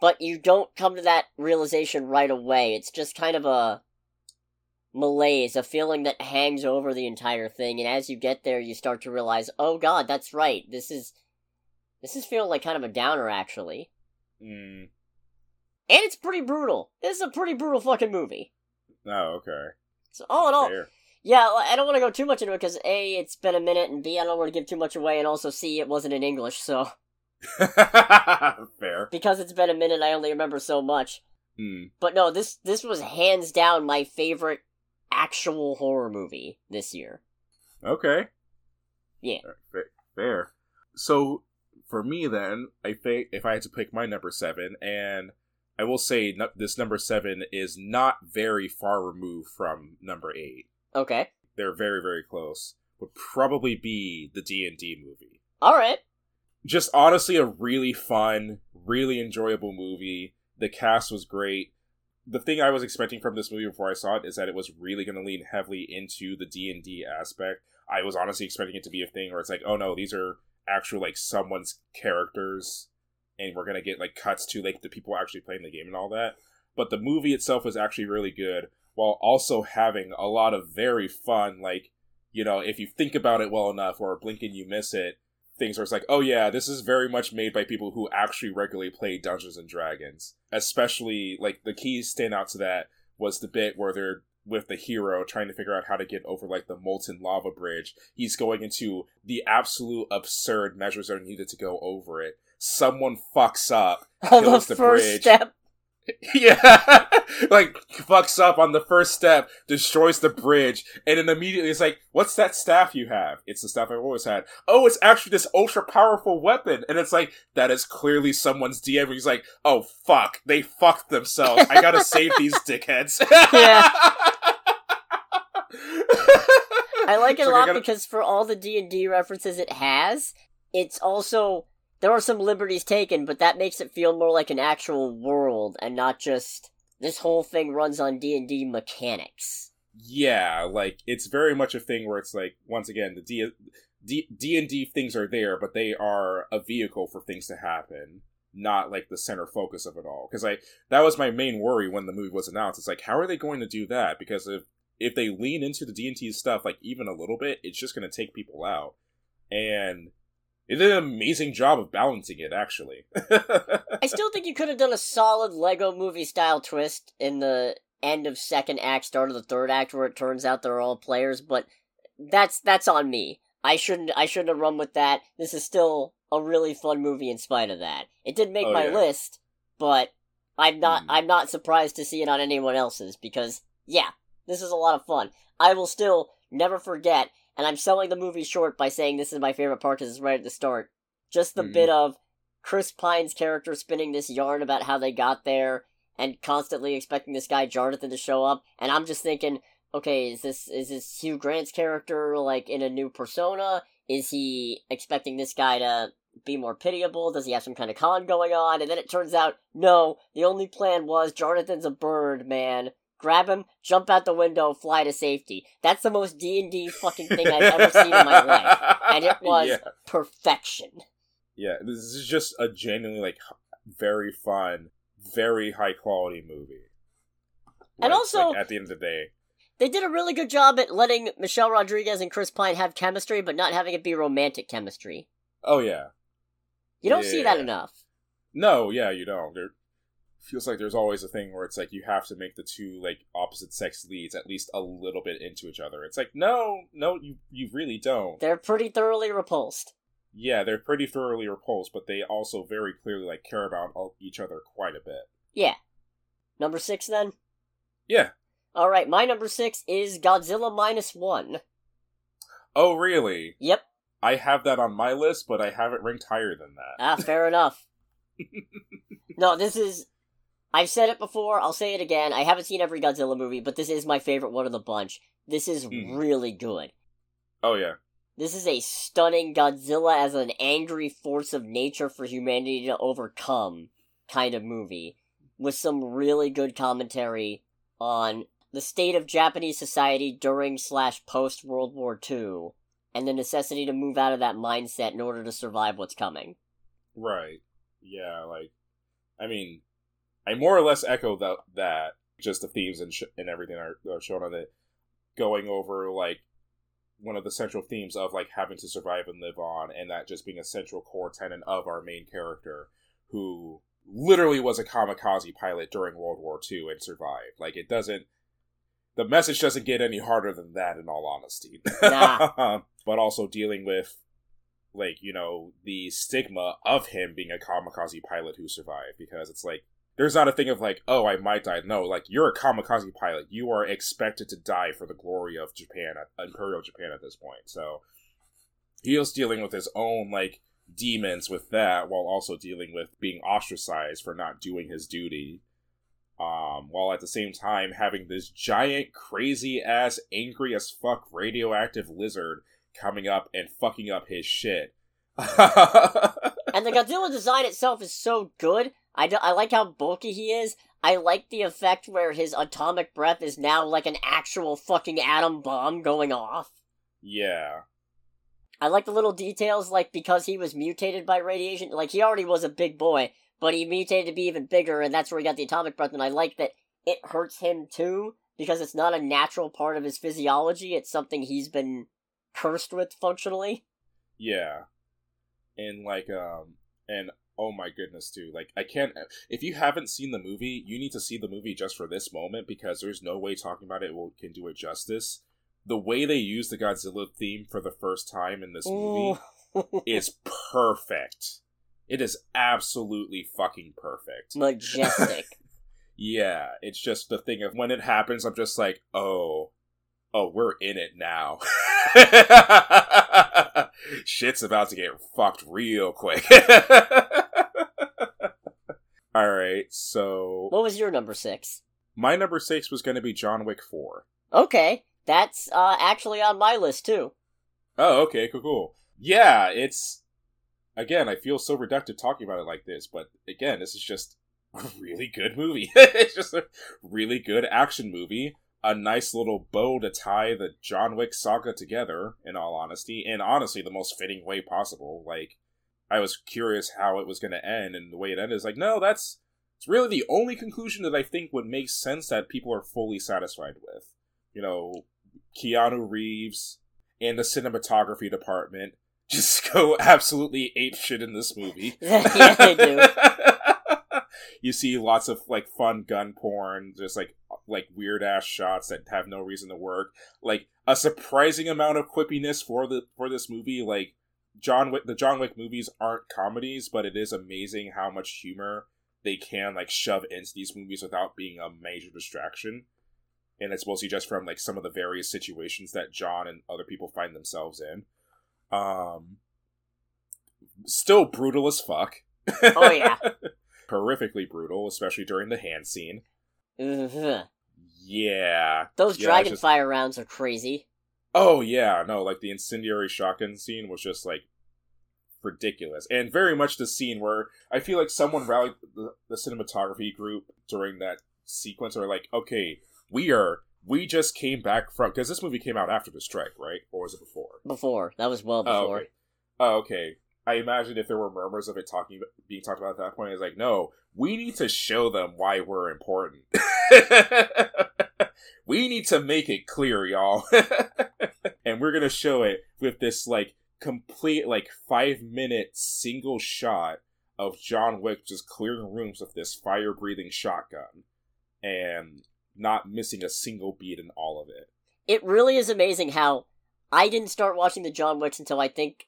But you don't come to that realization right away. It's just kind of a malaise, a feeling that hangs over the entire thing, and as you get there, you start to realize, oh god, that's right, this is feeling like kind of a downer, actually. And it's pretty brutal. This is a pretty brutal fucking movie. Oh, okay. So all in all, fair. Yeah, I don't want to go too much into it, because A, it's been a minute, and B, I don't want to give too much away, and also C, it wasn't in English, so... Fair. Because it's been a minute, I only remember so much. But no, this was hands down my favorite actual horror movie this year. Okay. Yeah. Fair. So, for me then, I think if I had to pick my number 7, and I will say this number 7 is not very far removed from number 8. Okay. They're very, very close. Would probably be the D&D movie. Alright. Just honestly a really fun, really enjoyable movie. The cast was great. the thing I was expecting from this movie before I saw it is that it was really going to lean heavily into the D&D aspect. I was honestly expecting it to be a thing where it's like, oh no, these are actual, like, someone's characters, and we're going to get, like, cuts to, like, the people actually playing the game and all that. But the movie itself was actually really good, while also having a lot of very fun, like, you know, if you think about it well enough, or blink and you miss it, things where it's like, oh yeah, this is very much made by people who actually regularly play Dungeons and Dragons. Especially, like, the key standout to that was the bit where they're with the hero trying to figure out how to get over, like, the molten lava bridge. He's going into the absolute absurd measures that are needed to go over it. Someone fucks up, kills the first bridge. Step. Yeah, like, fucks up on the first step, destroys the bridge, and then immediately it's like, what's that staff you have? It's the staff I've always had. Oh, it's actually this ultra-powerful weapon. And it's like, that is clearly someone's DM. He's like, oh, fuck, they fucked themselves. I gotta save these dickheads. Yeah. I like it a lot because for all the D&D references it has, it's also... There are some liberties taken, but that makes it feel more like an actual world and not just this whole thing runs on D&D mechanics. Yeah, like, it's very much a thing where it's like, once again, the D&D things are there, but they are a vehicle for things to happen, not like the center focus of it all. Because that was my main worry when the movie was announced. It's like, how are they going to do that? Because if they lean into the D&D stuff, like, even a little bit, it's just going to take people out. And... it did an amazing job of balancing it, actually. I still think you could have done a solid Lego movie-style twist in the end of second act, start of the third act, where it turns out they're all players, but that's on me. I shouldn't have run with that. This is still a really fun movie in spite of that. It did make my list, but I'm not surprised to see it on anyone else's, because, yeah, this is a lot of fun. I will still never forget... And I'm selling the movie short by saying this is my favorite part because it's right at the start. Just the bit of Chris Pine's character spinning this yarn about how they got there and constantly expecting this guy, Jonathan, to show up. And I'm just thinking, okay, is this Hugh Grant's character, like, in a new persona? Is he expecting this guy to be more pitiable? Does he have some kind of con going on? And then it turns out, no, the only plan was Jonathan's a bird, man. Grab him, jump out the window, fly to safety. That's the most D&D fucking thing I've ever seen in my life. And it was perfection. Yeah, this is just a genuinely, like, very fun, very high-quality movie. Like, and also... like, at the end of the day. They did a really good job at letting Michelle Rodriguez and Chris Pine have chemistry, but not having it be romantic chemistry. Oh, yeah. You don't see that enough. No, yeah, you don't. Feels like there's always a thing where it's like you have to make the two, like, opposite sex leads at least a little bit into each other. It's like, no, you really don't. They're pretty thoroughly repulsed. Yeah, they're pretty thoroughly repulsed, but they also very clearly, like, care about each other quite a bit. Yeah. Number 6, then? Yeah. Alright, my number 6 is Godzilla Minus One. Oh, really? Yep. I have that on my list, but I have it ranked higher than that. Ah, fair enough. No, this is... I've said it before, I'll say it again, I haven't seen every Godzilla movie, but this is my favorite one of the bunch. This is really good. Oh, yeah. This is a stunning Godzilla as an angry force of nature for humanity to overcome kind of movie, with some really good commentary on the state of Japanese society during/post-World War II, and the necessity to move out of that mindset in order to survive what's coming. Right. Yeah, like, I mean... I more or less echo that just the themes and everything are shown on it, going over, like, one of the central themes of, like, having to survive and live on, and that just being a central core tenet of our main character, who literally was a kamikaze pilot during World War II and survived. Like, the message doesn't get any harder than that, in all honesty. Nah. But also dealing with, like, you know, the stigma of him being a kamikaze pilot who survived, because it's like, there's not a thing of, like, oh, I might die. No, like, you're a kamikaze pilot. You are expected to die for the glory of Japan, Imperial Japan at this point. So he was dealing with his own, like, demons with that, while also dealing with being ostracized for not doing his duty. While at the same time having this giant, crazy-ass, angry-as-fuck radioactive lizard coming up and fucking up his shit. And the Godzilla design itself is so good. I like how bulky he is. I like the effect where his atomic breath is now like an actual fucking atom bomb going off. Yeah. I like the little details, like, because he was mutated by radiation, like, he already was a big boy, but he mutated to be even bigger, and that's where he got the atomic breath, and I like that it hurts him, too, because it's not a natural part of his physiology, it's something he's been cursed with functionally. Yeah. And, like, and, oh my goodness, dude, like, I can't, if you haven't seen the movie, you need to see the movie just for this moment, because there's no way talking about it can do it justice. The way they use the Godzilla theme for the first time in this movie is perfect. It is absolutely fucking perfect. Majestic. Yeah, it's just the thing of when it happens, I'm just like, oh, we're in it now. Shit's about to get fucked real quick. Alright, so... What was your number 6? My number 6 was going to be John Wick 4. Okay. That's actually on my list, too. Oh, okay, cool. Yeah, it's... Again, I feel so reductive talking about it like this, but again, this is just a really good movie. It's just a really good action movie. A nice little bow to tie the John Wick saga together, in all honesty. And honestly, the most fitting way possible. Like, I was curious how it was going to end, and the way it ended is like, no, that's... It's really the only conclusion that I think would make sense that people are fully satisfied with. You know... Keanu Reeves and the cinematography department just go absolutely apeshit in this movie. Yeah, they do. You see lots of, like, fun gun porn, just, like weird-ass shots that have no reason to work. Like, a surprising amount of quippiness for this movie. Like, the John Wick movies aren't comedies, but it is amazing how much humor they can, like, shove into these movies without being a major distraction. And it's mostly just from, like, some of the various situations that John and other people find themselves in. Still brutal as fuck. Oh, yeah. Horrifically brutal, especially during the hand scene. Mm-hmm. Yeah. Those dragon fire rounds are crazy. Oh, yeah. No, like, the incendiary shotgun scene was just, like, ridiculous. And very much the scene where I feel like someone rallied the cinematography group during that sequence or, like, okay... We just came back from... Because this movie came out after the strike, right? Or was it before? Before. That was well before. Oh, okay. I imagine if there were murmurs of it being talked about at that point, it's like, no, we need to show them why we're important. We need to make it clear, y'all. And we're going to show it with this, like, complete, like, 5-minute single shot of John Wick just clearing rooms with this fire-breathing shotgun. And... not missing a single beat in all of it. It really is amazing how I didn't start watching the John Wicks until I think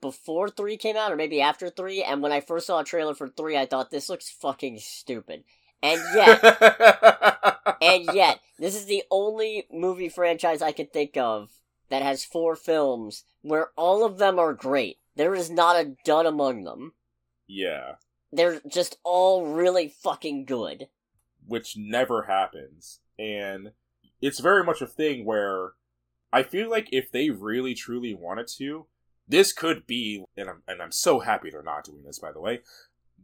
before 3 came out, or maybe after 3, and when I first saw a trailer for 3, I thought, this looks fucking stupid. And yet, this is the only movie franchise I can think of that has 4 films where all of them are great. There is not a dud among them. Yeah. They're just all really fucking good. Which never happens, and it's very much a thing where I feel like if they really truly wanted to, this could be, and I'm so happy they're not doing this, by the way,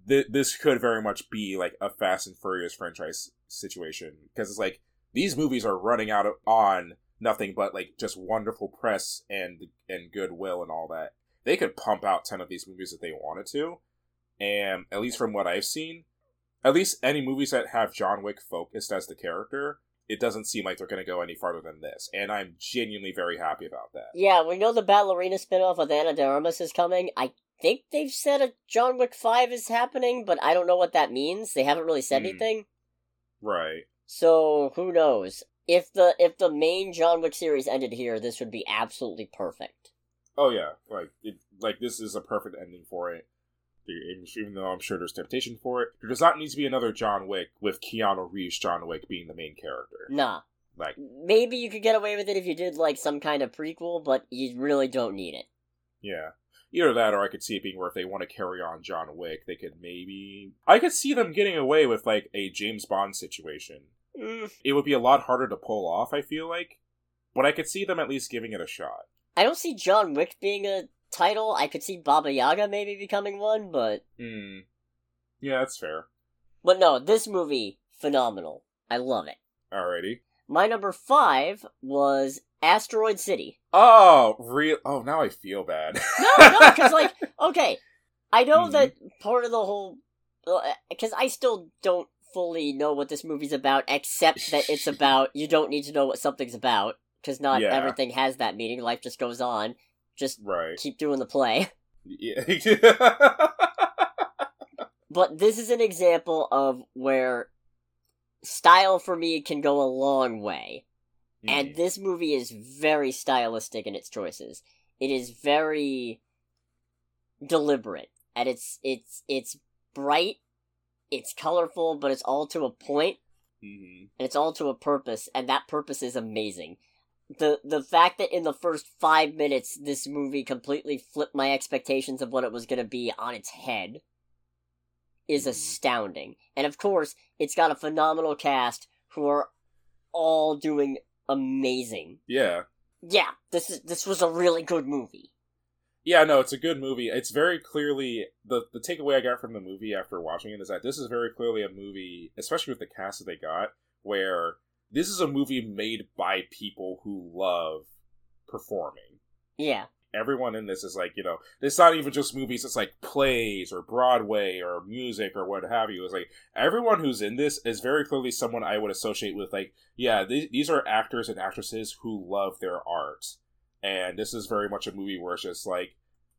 this could very much be like a Fast and Furious franchise situation, because it's like, these movies are running out on nothing but like just wonderful press and goodwill and all that. They could pump out 10 of these movies if they wanted to, and at least from what I've seen, at least any movies that have John Wick focused as the character, it doesn't seem like they're going to go any farther than this. And I'm genuinely very happy about that. Yeah, we know the Ballerina spinoff with Ana de Armas is coming. I think they've said a John Wick 5 is happening, but I don't know what that means. They haven't really said anything. Right. So, who knows? If the main John Wick series ended here, this would be absolutely perfect. Oh yeah, like this is a perfect ending for it. Even though I'm sure there's temptation for it, there does not need to be another John Wick with Keanu Reeves John Wick being the main character. Nah. Like, maybe you could get away with it if you did, like, some kind of prequel, but you really don't need it. Yeah. Either that, or I could see it being where if they want to carry on John Wick, they could maybe... I could see them getting away with, like, a James Bond situation. It would be a lot harder to pull off, I feel like, but I could see them at least giving it a shot. I don't see John Wick being a... title. I could see Baba Yaga maybe becoming one, but... Yeah, that's fair. But no, this movie phenomenal. I love it. Alrighty. My number 5 was Asteroid City. Oh, real? Oh, now I feel bad. No, because, like, okay, I know that part of the whole... Because I still don't fully know what this movie's about, except that it's about, you don't need to know what something's about, because not everything has that meaning. Life just goes on. Just keep doing the play. Yeah. But this is an example of where style for me can go a long way. And this movie is very stylistic in its choices. It is very deliberate. And it's bright, it's colorful, but it's all to a point. And it's all to a purpose, and that purpose is amazing. The fact that in the first 5 minutes this movie completely flipped my expectations of what it was going to be on its head is astounding. And of course, it's got a phenomenal cast who are all doing amazing. Yeah. Yeah, this was a really good movie. Yeah, no, it's a good movie. It's very clearly... The takeaway I got from the movie after watching it is that this is very clearly a movie, especially with the cast that they got, where this is a movie made by people who love performing. Yeah. Everyone in this is like, you know, it's not even just movies, it's like plays or Broadway or music or what have you. It's like, everyone who's in this is very clearly someone I would associate with, like, yeah, these are actors and actresses who love their art. And this is very much a movie where it's just like,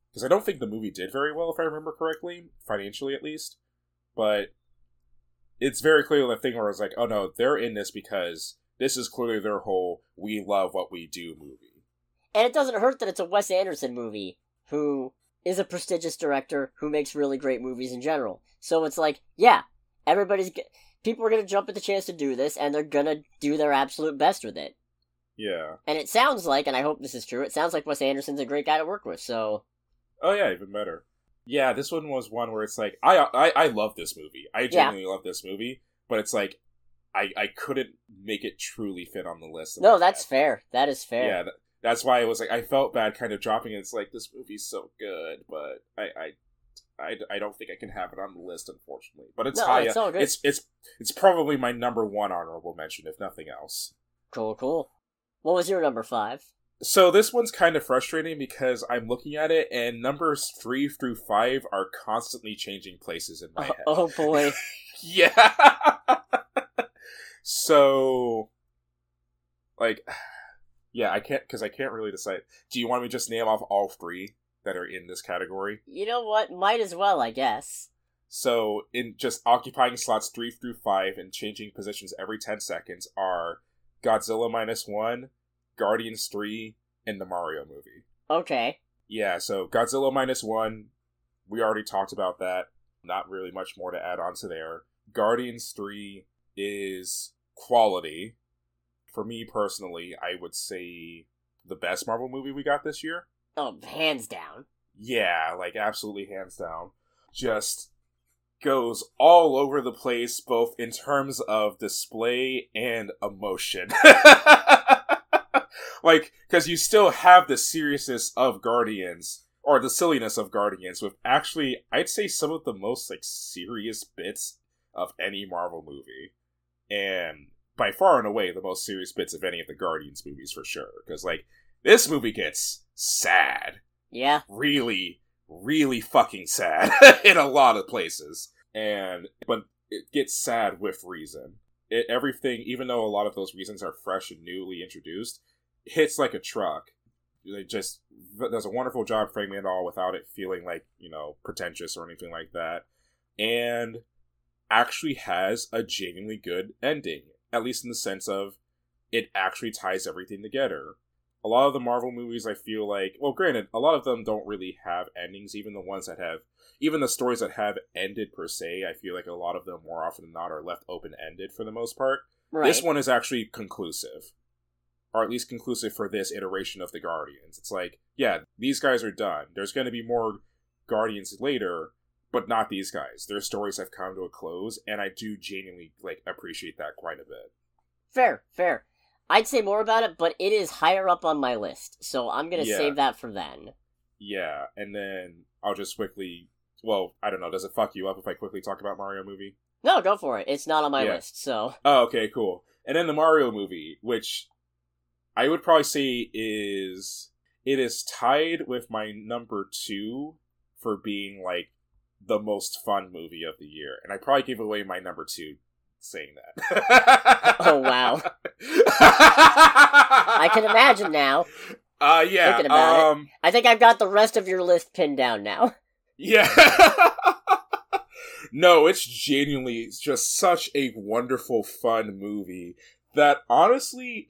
because I don't think the movie did very well, if I remember correctly, financially at least, but it's very clearly the thing where it's like, oh no, they're in this because this is clearly their whole we love what we do movie. And it doesn't hurt that it's a Wes Anderson movie, who is a prestigious director who makes really great movies in general. So it's like, yeah, people are going to jump at the chance to do this, and they're going to do their absolute best with it. Yeah. And it sounds like, and I hope this is true, it sounds like Wes Anderson's a great guy to work with, so... Oh yeah, even better. Yeah, this one was one where it's like, I love this movie. I genuinely love this movie, but it's like, I couldn't make it truly fit on the list. No, that's fair. That is fair. Yeah, that's why I was like, I felt bad kind of dropping it. It's like, this movie's so good, but I don't think I can have it on the list, unfortunately. But it's high. It's all good. It's probably my number 1 honorable mention, if nothing else. Cool. What was your number 5? So this one's kind of frustrating because I'm looking at it, and numbers 3 through 5 are constantly changing places in my head. Oh boy. Yeah. So, like, yeah, I can't really decide. Do you want me to just name off all 3 that are in this category? You know what? Might as well, I guess. So, in just occupying slots 3 through 5 and changing positions every 10 seconds are Godzilla -1, Guardians 3, and the Mario movie. Okay. Yeah, so Godzilla -1, we already talked about that. Not really much more to add on to there. Guardians 3 is quality. For me personally, I would say the best Marvel movie we got this year. Oh, hands down. Yeah, like absolutely hands down. Just goes all over the place, both in terms of display and emotion. Like, because you still have the seriousness of Guardians, or the silliness of Guardians, with actually, I'd say some of the most, like, serious bits of any Marvel movie. And by far and away, the most serious bits of any of the Guardians movies, for sure. Because, like, this movie gets sad. Yeah. Really fucking sad in a lot of places. But it gets sad with reason. Everything, even though a lot of those reasons are fresh and newly introduced, hits like a truck. It just does a wonderful job framing it all without it feeling like, you know, pretentious or anything like that. And actually has a genuinely good ending, at least in the sense of it actually ties everything together. A lot of the Marvel movies, I feel like... Well, granted, a lot of them don't really have endings. Even the ones that have... Even the stories that have ended, per se, I feel like a lot of them, more often than not, are left open-ended for the most part. Right. This one is actually conclusive. Or at least conclusive for this iteration of the Guardians. It's like, yeah, these guys are done. There's going to be more Guardians later, but not these guys. Their stories have come to a close, and I do genuinely, like, appreciate that quite a bit. Fair. I'd say more about it, but it is higher up on my list, so I'm going to save that for then. Yeah, and then I'll just quickly... Well, I don't know, does it fuck you up if I quickly talk about Mario movie? No, go for it. It's not on my list, so... Oh, okay, cool. And then the Mario movie, which I would probably say is... It is tied with my number 2 for being, like, the most fun movie of the year. And I probably gave away my number 2 saying that. Oh, wow. I can imagine now. Yeah. Thinking about it. I think I've got the rest of your list pinned down now. Yeah. No, it's genuinely just such a wonderful, fun movie that honestly...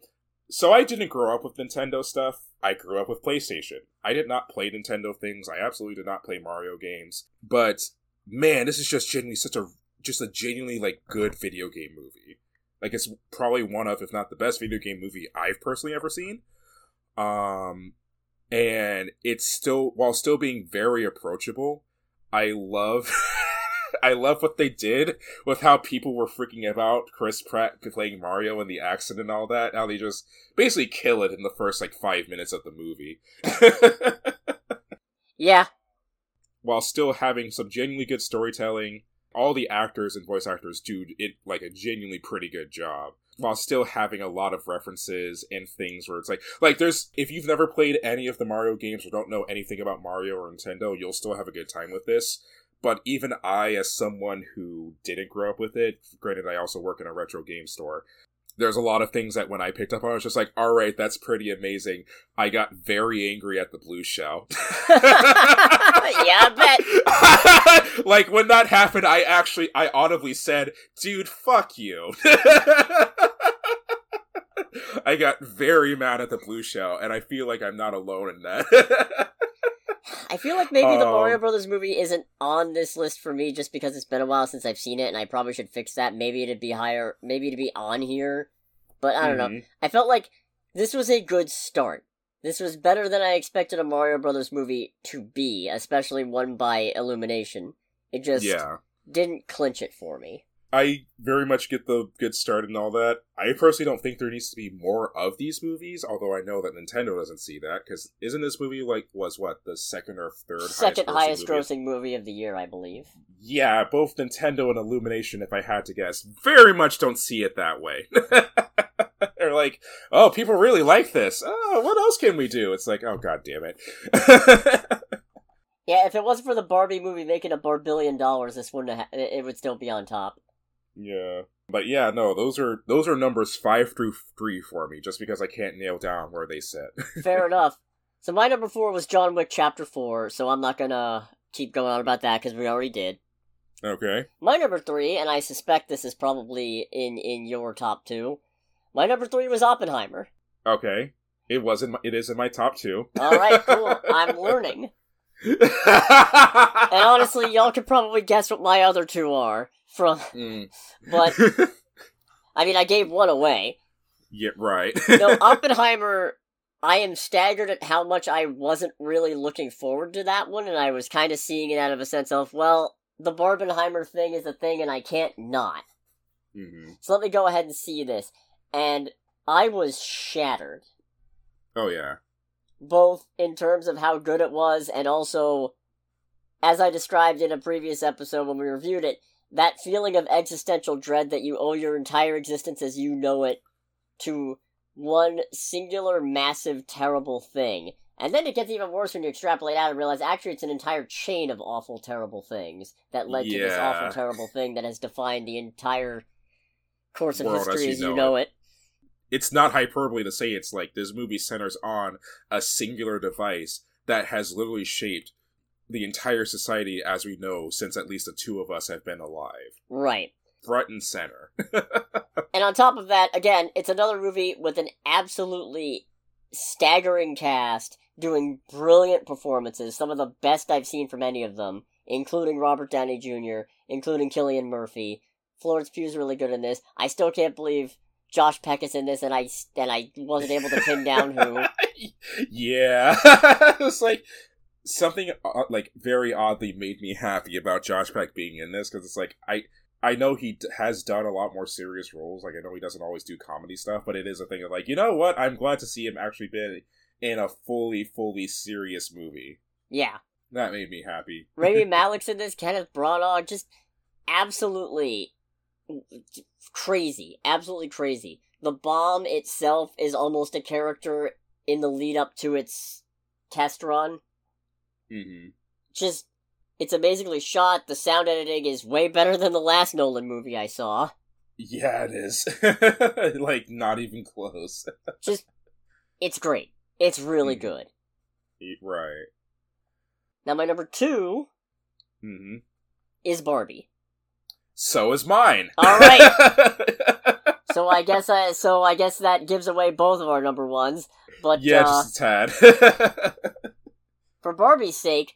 So I didn't grow up with Nintendo stuff. I grew up with PlayStation. I did not play Nintendo things. I absolutely did not play Mario games. But, man, this is just genuinely such a... Just a genuinely, like, good video game movie. Like, it's probably one of, if not the best video game movie I've personally ever seen. And it's still... While still being very approachable, I love... I love what they did with how people were freaking about Chris Pratt playing Mario and the accent and all that. How they just basically kill it in the first, like, 5 minutes of the movie. Yeah. While still having some genuinely good storytelling. All the actors and voice actors do, it like, a genuinely pretty good job. While still having a lot of references and things where it's like there's, if you've never played any of the Mario games or don't know anything about Mario or Nintendo, you'll still have a good time with this. But even I, as someone who didn't grow up with it, granted I also work in a retro game store, there's a lot of things that when I picked up on, I was just like, alright, that's pretty amazing. I got very angry at the blue shell. Yeah, I bet. Like, when that happened, I audibly said, dude, fuck you. I got very mad at the blue shell, and I feel like I'm not alone in that. I feel like maybe the Mario Brothers movie isn't on this list for me just because it's been a while since I've seen it, and I probably should fix that. Maybe it'd be higher, maybe it'd be on here, but I don't know. I felt like this was a good start. This was better than I expected a Mario Brothers movie to be, especially one by Illumination. It just didn't clinch it for me. I very much get the good start and all that. I personally don't think there needs to be more of these movies, although I know that Nintendo doesn't see that, because isn't this movie, like, the second or third highest-grossing movie of the year, I believe. Yeah, both Nintendo and Illumination, if I had to guess, very much don't see it that way. They're like, oh, people really like this. Oh, what else can we do? It's like, oh, god damn it. Yeah, if it wasn't for the Barbie movie making $1 billion, this wouldn't it would still be on top. Yeah. But yeah, no, those are numbers 5 through 3 for me, just because I can't nail down where they sit. Fair enough. So my number 4 was John Wick Chapter 4, so I'm not gonna keep going on about that, because we already did. Okay. My number 3, and I suspect this is probably in your top 2, my number 3 was Oppenheimer. Okay. It is in my top 2. Alright, cool. I'm learning. And honestly, y'all could probably guess what my other 2 are. But I mean, I gave one away. Yeah, right. No, Oppenheimer, I am staggered at how much I wasn't really looking forward to that one, and I was kind of seeing it out of a sense of, well, the Barbenheimer thing is a thing, and I can't not. Mm-hmm. So let me go ahead and see this. And I was shattered. Oh, yeah. Both in terms of how good it was, and also, as I described in a previous episode when we reviewed it, that feeling of existential dread that you owe your entire existence as you know it to one singular, massive, terrible thing. And then it gets even worse when you extrapolate out and realize, actually, it's an entire chain of awful, terrible things that led to this awful, terrible thing that has defined the entire course of history as you know it. It's not hyperbole to say it's like this movie centers on a singular device that has literally shaped the entire society as we know since at least the two of us have been alive. Right. Front and center. And on top of that, again, it's another movie with an absolutely staggering cast doing brilliant performances, some of the best I've seen from any of them, including Robert Downey Jr., including Cillian Murphy. Florence Pugh's really good in this. I still can't believe Josh Peck is in this, and I wasn't able to pin down who. Yeah. It was like... Something, like, very oddly made me happy about Josh Peck being in this, because it's like, I know he has done a lot more serious roles, like, I know he doesn't always do comedy stuff, but it is a thing of, like, you know what, I'm glad to see him actually been in a fully serious movie. Yeah. That made me happy. Rami Malek's in this, Kenneth Branagh, just absolutely crazy, absolutely crazy. The bomb itself is almost a character in the lead up to its test run. Mm-hmm. Just, it's amazingly shot. The sound editing is way better than the last Nolan movie I saw. Yeah, it is. Like, not even close. Just, it's great. It's really good. Right. Now, my number 2 is Barbie. So is mine. All right. So I guess that gives away both of our number ones. But yeah, just a tad. For Barbie's sake,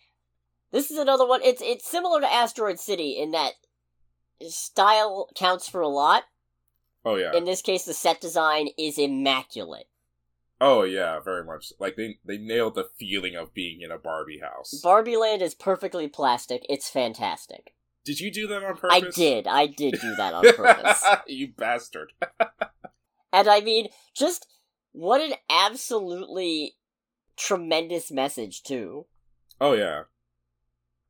this is another one. It's similar to Asteroid City in that style counts for a lot. Oh yeah. In this case, the set design is immaculate. Oh yeah, very much. Like they nailed the feeling of being in a Barbie house. Barbie Land is perfectly plastic. It's fantastic. Did you do that on purpose? I did do that on purpose. You bastard. And I mean, just what an absolutely tremendous message, too. Oh, yeah.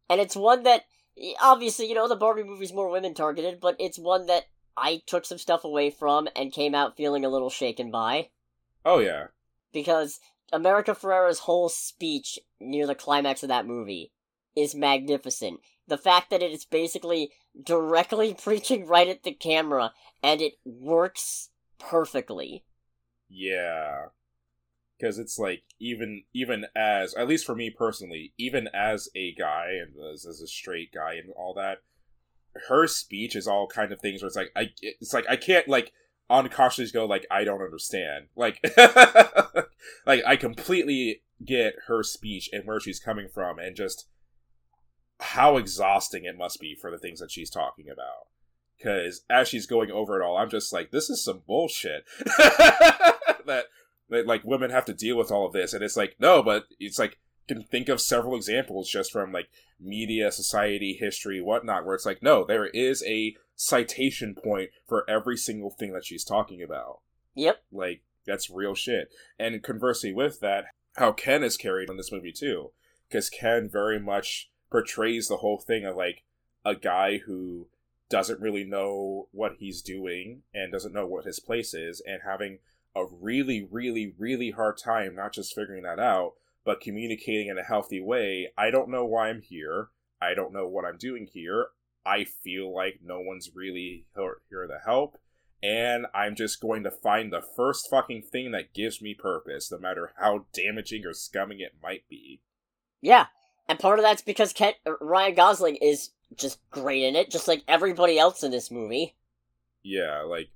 And it's one that, obviously, you know, the Barbie movie's more women-targeted, but it's one that I took some stuff away from and came out feeling a little shaken by. Oh, yeah. Because America Ferrera's whole speech near the climax of that movie is magnificent. The fact that it is basically directly preaching right at the camera, and it works perfectly. Yeah. Because it's like, even as, at least for me personally, even as a guy, and as a straight guy and all that, her speech is all kind of things where it's like, I can't, like, unconsciously go, like, I don't understand. Like, like, I completely get her speech and where she's coming from, and just how exhausting it must be for the things that she's talking about. Because as she's going over it all, I'm just like, this is some bullshit. that like, women have to deal with all of this. And it's like, no, but it's like, can think of several examples just from, like, media, society, history, whatnot, where it's like, no, there is a citation point for every single thing that she's talking about. Yep. Like, that's real shit. And conversely with that, how Ken is carried in this movie, too. Because Ken very much portrays the whole thing of, like, a guy who doesn't really know what he's doing and doesn't know what his place is, and having a really, really, really hard time not just figuring that out, but communicating in a healthy way. I don't know why I'm here. I don't know what I'm doing here. I feel like no one's really here to help, and I'm just going to find the first fucking thing that gives me purpose, no matter how damaging or scumming it might be. Yeah. And part of that's because Ryan Gosling is just great in it, just like everybody else in this movie. Yeah, like,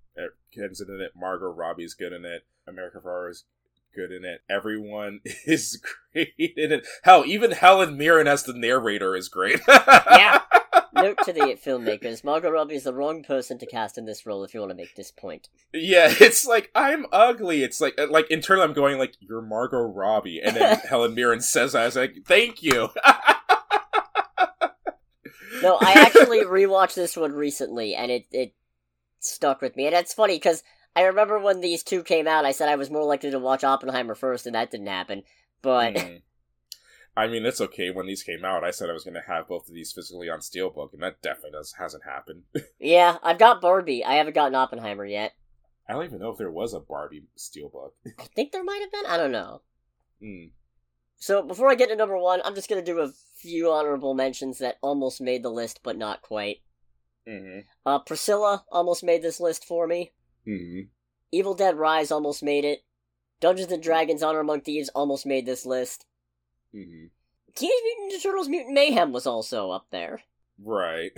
Ken's in it, Margot Robbie's good in it, America Ferrera's good in it, everyone is great in it. Hell, even Helen Mirren as the narrator is great. Yeah. Note to the filmmakers, Margot Robbie is the wrong person to cast in this role if you want to make this point. Yeah, it's like, I'm ugly. It's like internally I'm going, like, you're Margot Robbie. And then Helen Mirren says that. I was like, thank you. No, I actually rewatched this one recently, and it stuck with me. And it's funny, because I remember when these two came out, I said I was more likely to watch Oppenheimer first, and that didn't happen. But... I mean, it's okay. When these came out, I said I was going to have both of these physically on Steelbook, and that definitely hasn't happened. Yeah, I've got Barbie. I haven't gotten Oppenheimer yet. I don't even know if there was a Barbie Steelbook. I think there might have been. I don't know. So before I get to number 1, I'm just going to do a few honorable mentions that almost made the list, but not quite. Priscilla almost made this list for me. Evil Dead Rise almost made it. Dungeons & Dragons Honor Among Thieves almost made this list. Teenage Mutant Ninja Turtles Mutant Mayhem was also up there. Right.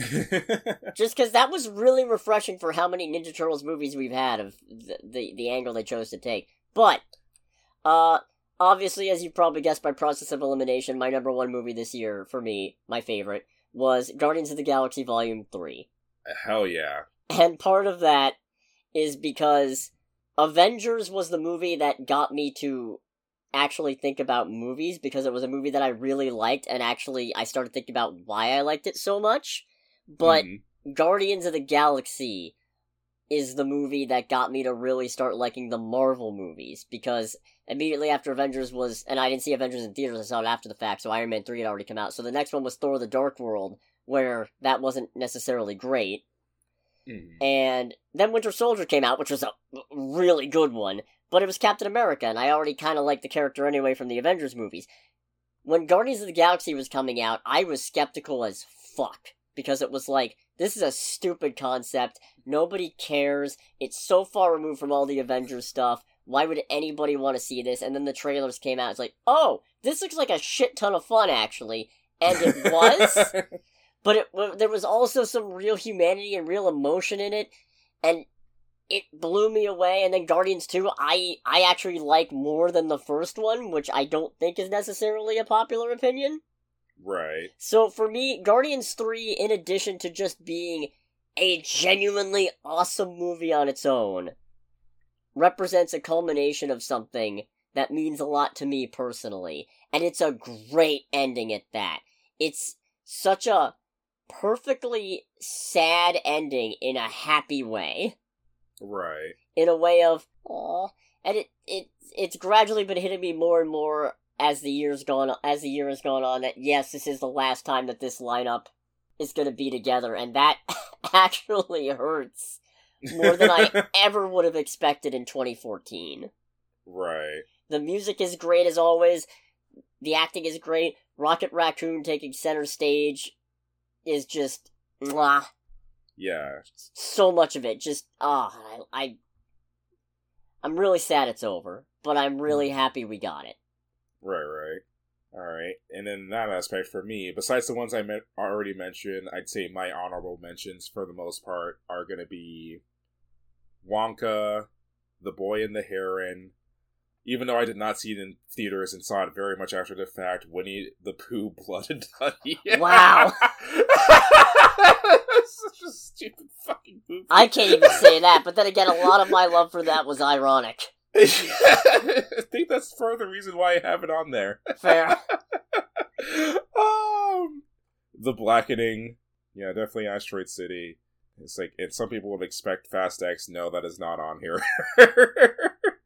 Just because that was really refreshing for how many Ninja Turtles movies we've had of the angle they chose to take. But, obviously, as you probably guessed by process of elimination, my number 1 movie this year, for me, my favorite, was Guardians of the Galaxy Volume 3. Hell yeah. And part of that is because Avengers was the movie that got me to actually think about movies, because it was a movie that I really liked, and actually I started thinking about why I liked it so much. But Guardians of the Galaxy is the movie that got me to really start liking the Marvel movies, because immediately after Avengers was, and I didn't see Avengers in theaters, I saw it after the fact, so Iron Man 3 had already come out, so the next one was Thor: The Dark World, where that wasn't necessarily great. Mm-hmm. And then Winter Soldier came out, which was a really good one, but it was Captain America, and I already kind of liked the character anyway from the Avengers movies. When Guardians of the Galaxy was coming out, I was skeptical as fuck, because it was like, this is a stupid concept, nobody cares, it's so far removed from all the Avengers stuff, why would anybody want to see this? And then the trailers came out, it's like, oh, this looks like a shit ton of fun, actually. And it was, but there was also some real humanity and real emotion in it, and it blew me away. And then Guardians 2, I actually like more than the first one, which I don't think is necessarily a popular opinion. Right. So for me, Guardians 3, in addition to just being a genuinely awesome movie on its own, represents a culmination of something that means a lot to me personally. And it's a great ending at that. It's such a perfectly sad ending in a happy way. Right. In a way of, aw. And it's gradually been hitting me more and more as the year has gone on that yes, this is the last time that this lineup is going to be together, and that actually hurts more than I ever would have expected in 2014. Right. The music is great as always. The acting is great. Rocket Raccoon taking center stage is just mwah. Yeah. So much of it. Just, I'm really sad it's over, but I'm really happy we got it. Right. All right. And then that aspect for me, besides the ones I already mentioned, I'd say my honorable mentions for the most part are going to be Wonka, The Boy and the Heron, even though I did not see it in theaters and saw it very much after the fact, Winnie the Pooh, Blood and Honey. Wow. That's such a stupid fucking movie. I can't even say that, but then again, a lot of my love for that was ironic. Yeah, I think that's part of the reason why I have it on there. Fair. The Blackening. Yeah, definitely Asteroid City. It's like, and some people would expect Fast X. No, that is not on here.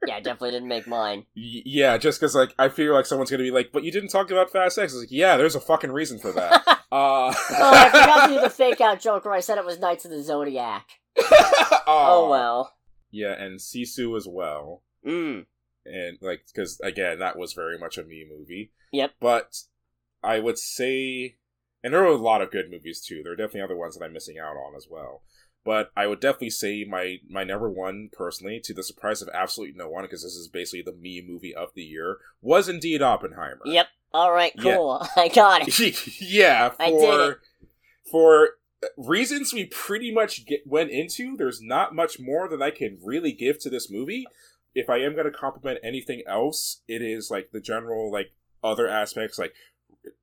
Yeah, I definitely didn't make mine. Yeah, just because, like, I feel like someone's gonna be like, but you didn't talk about Fast X. I was like, yeah, there's a fucking reason for that. I forgot to do the fake-out joke where I said it was Knights of the Zodiac. Oh, well. Yeah, and Sisu as well. Mm. And, like, because, again, that was very much a me movie. Yep. But I would say, and there were a lot of good movies, too. There are definitely other ones that I'm missing out on as well. But I would definitely say my number one, personally, to the surprise of absolutely no one, because this is basically the me movie of the year, was indeed Oppenheimer. Yep. All right, cool. Yeah. I got it. Yeah. I did it. For reasons we pretty much went into, there's not much more that I can really give to this movie. If I am going to compliment anything else, it is, like, the general, like, other aspects, like,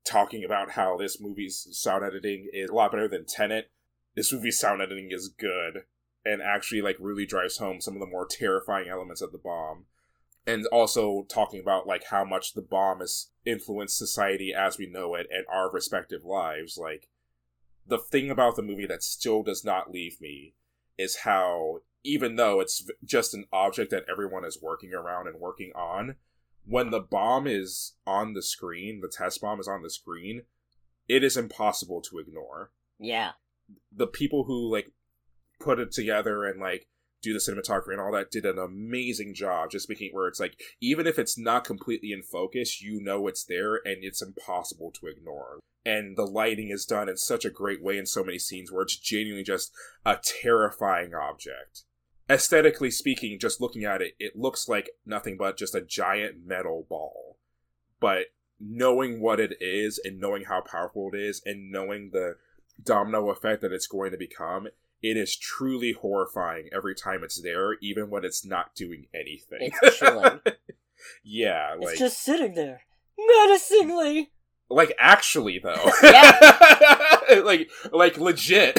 talking about how this movie's sound editing is a lot better than Tenet. This movie's sound editing is good, and actually, like, really drives home some of the more terrifying elements of the bomb. And also talking about, like, how much the bomb has influenced society as we know it and our respective lives. Like, the thing about the movie that still does not leave me is how, even though it's just an object that everyone is working around and working on, when the bomb is on the screen, the test bomb is on the screen, it is impossible to ignore. Yeah. The people who, like, put it together and, like, do the cinematography and all that did an amazing job just making it where it's like, even if it's not completely in focus, you know it's there and it's impossible to ignore. And the lighting is done in such a great way in so many scenes where it's genuinely just a terrifying object. Aesthetically speaking, just looking at it, it looks like nothing but just a giant metal ball. But knowing what it is and knowing how powerful it is and knowing the domino effect that it's going to become, it is truly horrifying every time it's there, even when it's not doing anything. It's chilling. Yeah, like, it's just sitting there, menacingly. Like, actually, though. Yeah. like, legit.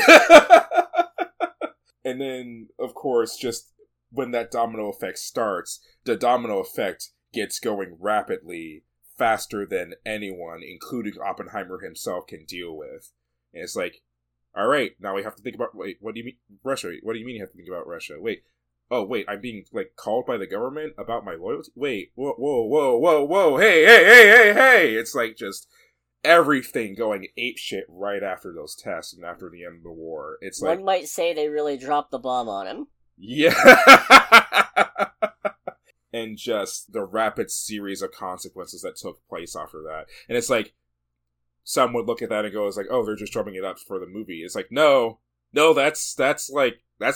And then, of course, just when that domino effect starts, the domino effect gets going rapidly, faster than anyone, including Oppenheimer himself, can deal with. And it's like, all right, now we have to think about, wait, what do you mean, Russia? What do you mean you have to think about Russia? Wait, oh, wait, I'm being, like, called by the government about my loyalty? Wait, whoa, hey, it's like just everything going apeshit right after those tests and after the end of the war. It's like, one might say they really dropped the bomb on him. Yeah. And just the rapid series of consequences that took place after that. And it's like, some would look at that and go, it's like, oh, they're just drumming it up for the movie. It's like, no, that's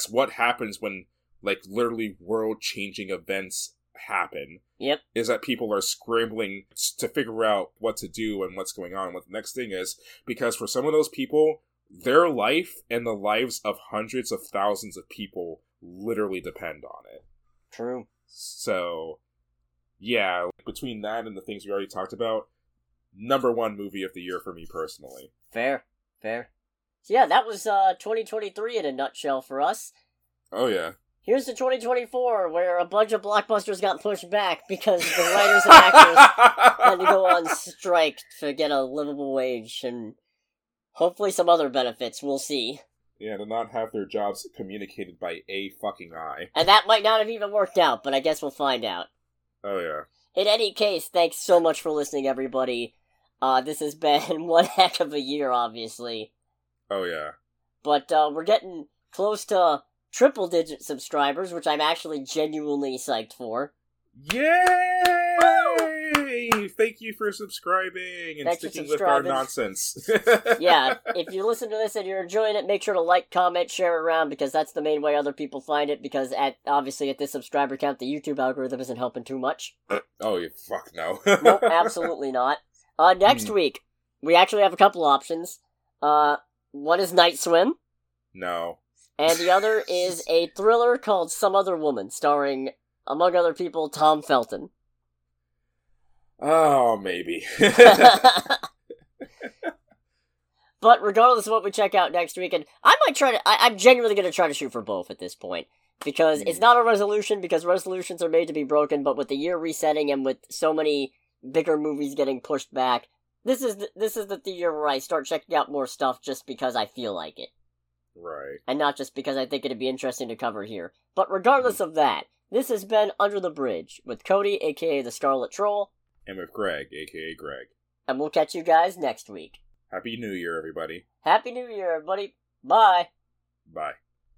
what happens when, like, literally world-changing events happen. Yep. Is that people are scrambling to figure out what to do and what's going on and what the next thing is. Because for some of those people, their life and the lives of hundreds of thousands of people literally depend on it. True. So, yeah, between that and the things we already talked about, #1 movie of the year for me personally. Fair. So yeah, that was 2023 in a nutshell for us. Oh, yeah. Here's the 2024, where a bunch of blockbusters got pushed back because the writers and actors had to go on strike to get a livable wage, and hopefully some other benefits. We'll see. Yeah, to not have their jobs communicated by a fucking eye. And that might not have even worked out, but I guess we'll find out. Oh, yeah. In any case, thanks so much for listening, everybody. This has been one heck of a year, obviously. Oh, yeah. But we're getting close to triple-digit subscribers, which I'm actually genuinely psyched for. Yay! Thank you for subscribing and sticking with our nonsense. Yeah, if you listen to this and you're enjoying it, make sure to like, comment, share it around, because that's the main way other people find it, because obviously at this subscriber count, the YouTube algorithm isn't helping too much. Oh, you fuck no. Nope, absolutely not. Next week, we actually have a couple options. One is Night Swim. No. And the other is a thriller called Some Other Woman, starring, among other people, Tom Felton. Oh, maybe. But regardless of what we check out next week, and I might try to, I'm genuinely going to try to shoot for both at this point, because it's not a resolution, because resolutions are made to be broken, but with the year resetting and with so many bigger movies getting pushed back, this is the year where I start checking out more stuff just because I feel like it. Right. And not just because I think it'd be interesting to cover here. But regardless of that, this has been Under the Bridge with Cody, a.k.a. the Scarlet Troll. And with Greg, a.k.a. Greg. And we'll catch you guys next week. Happy New Year, everybody. Bye. Bye.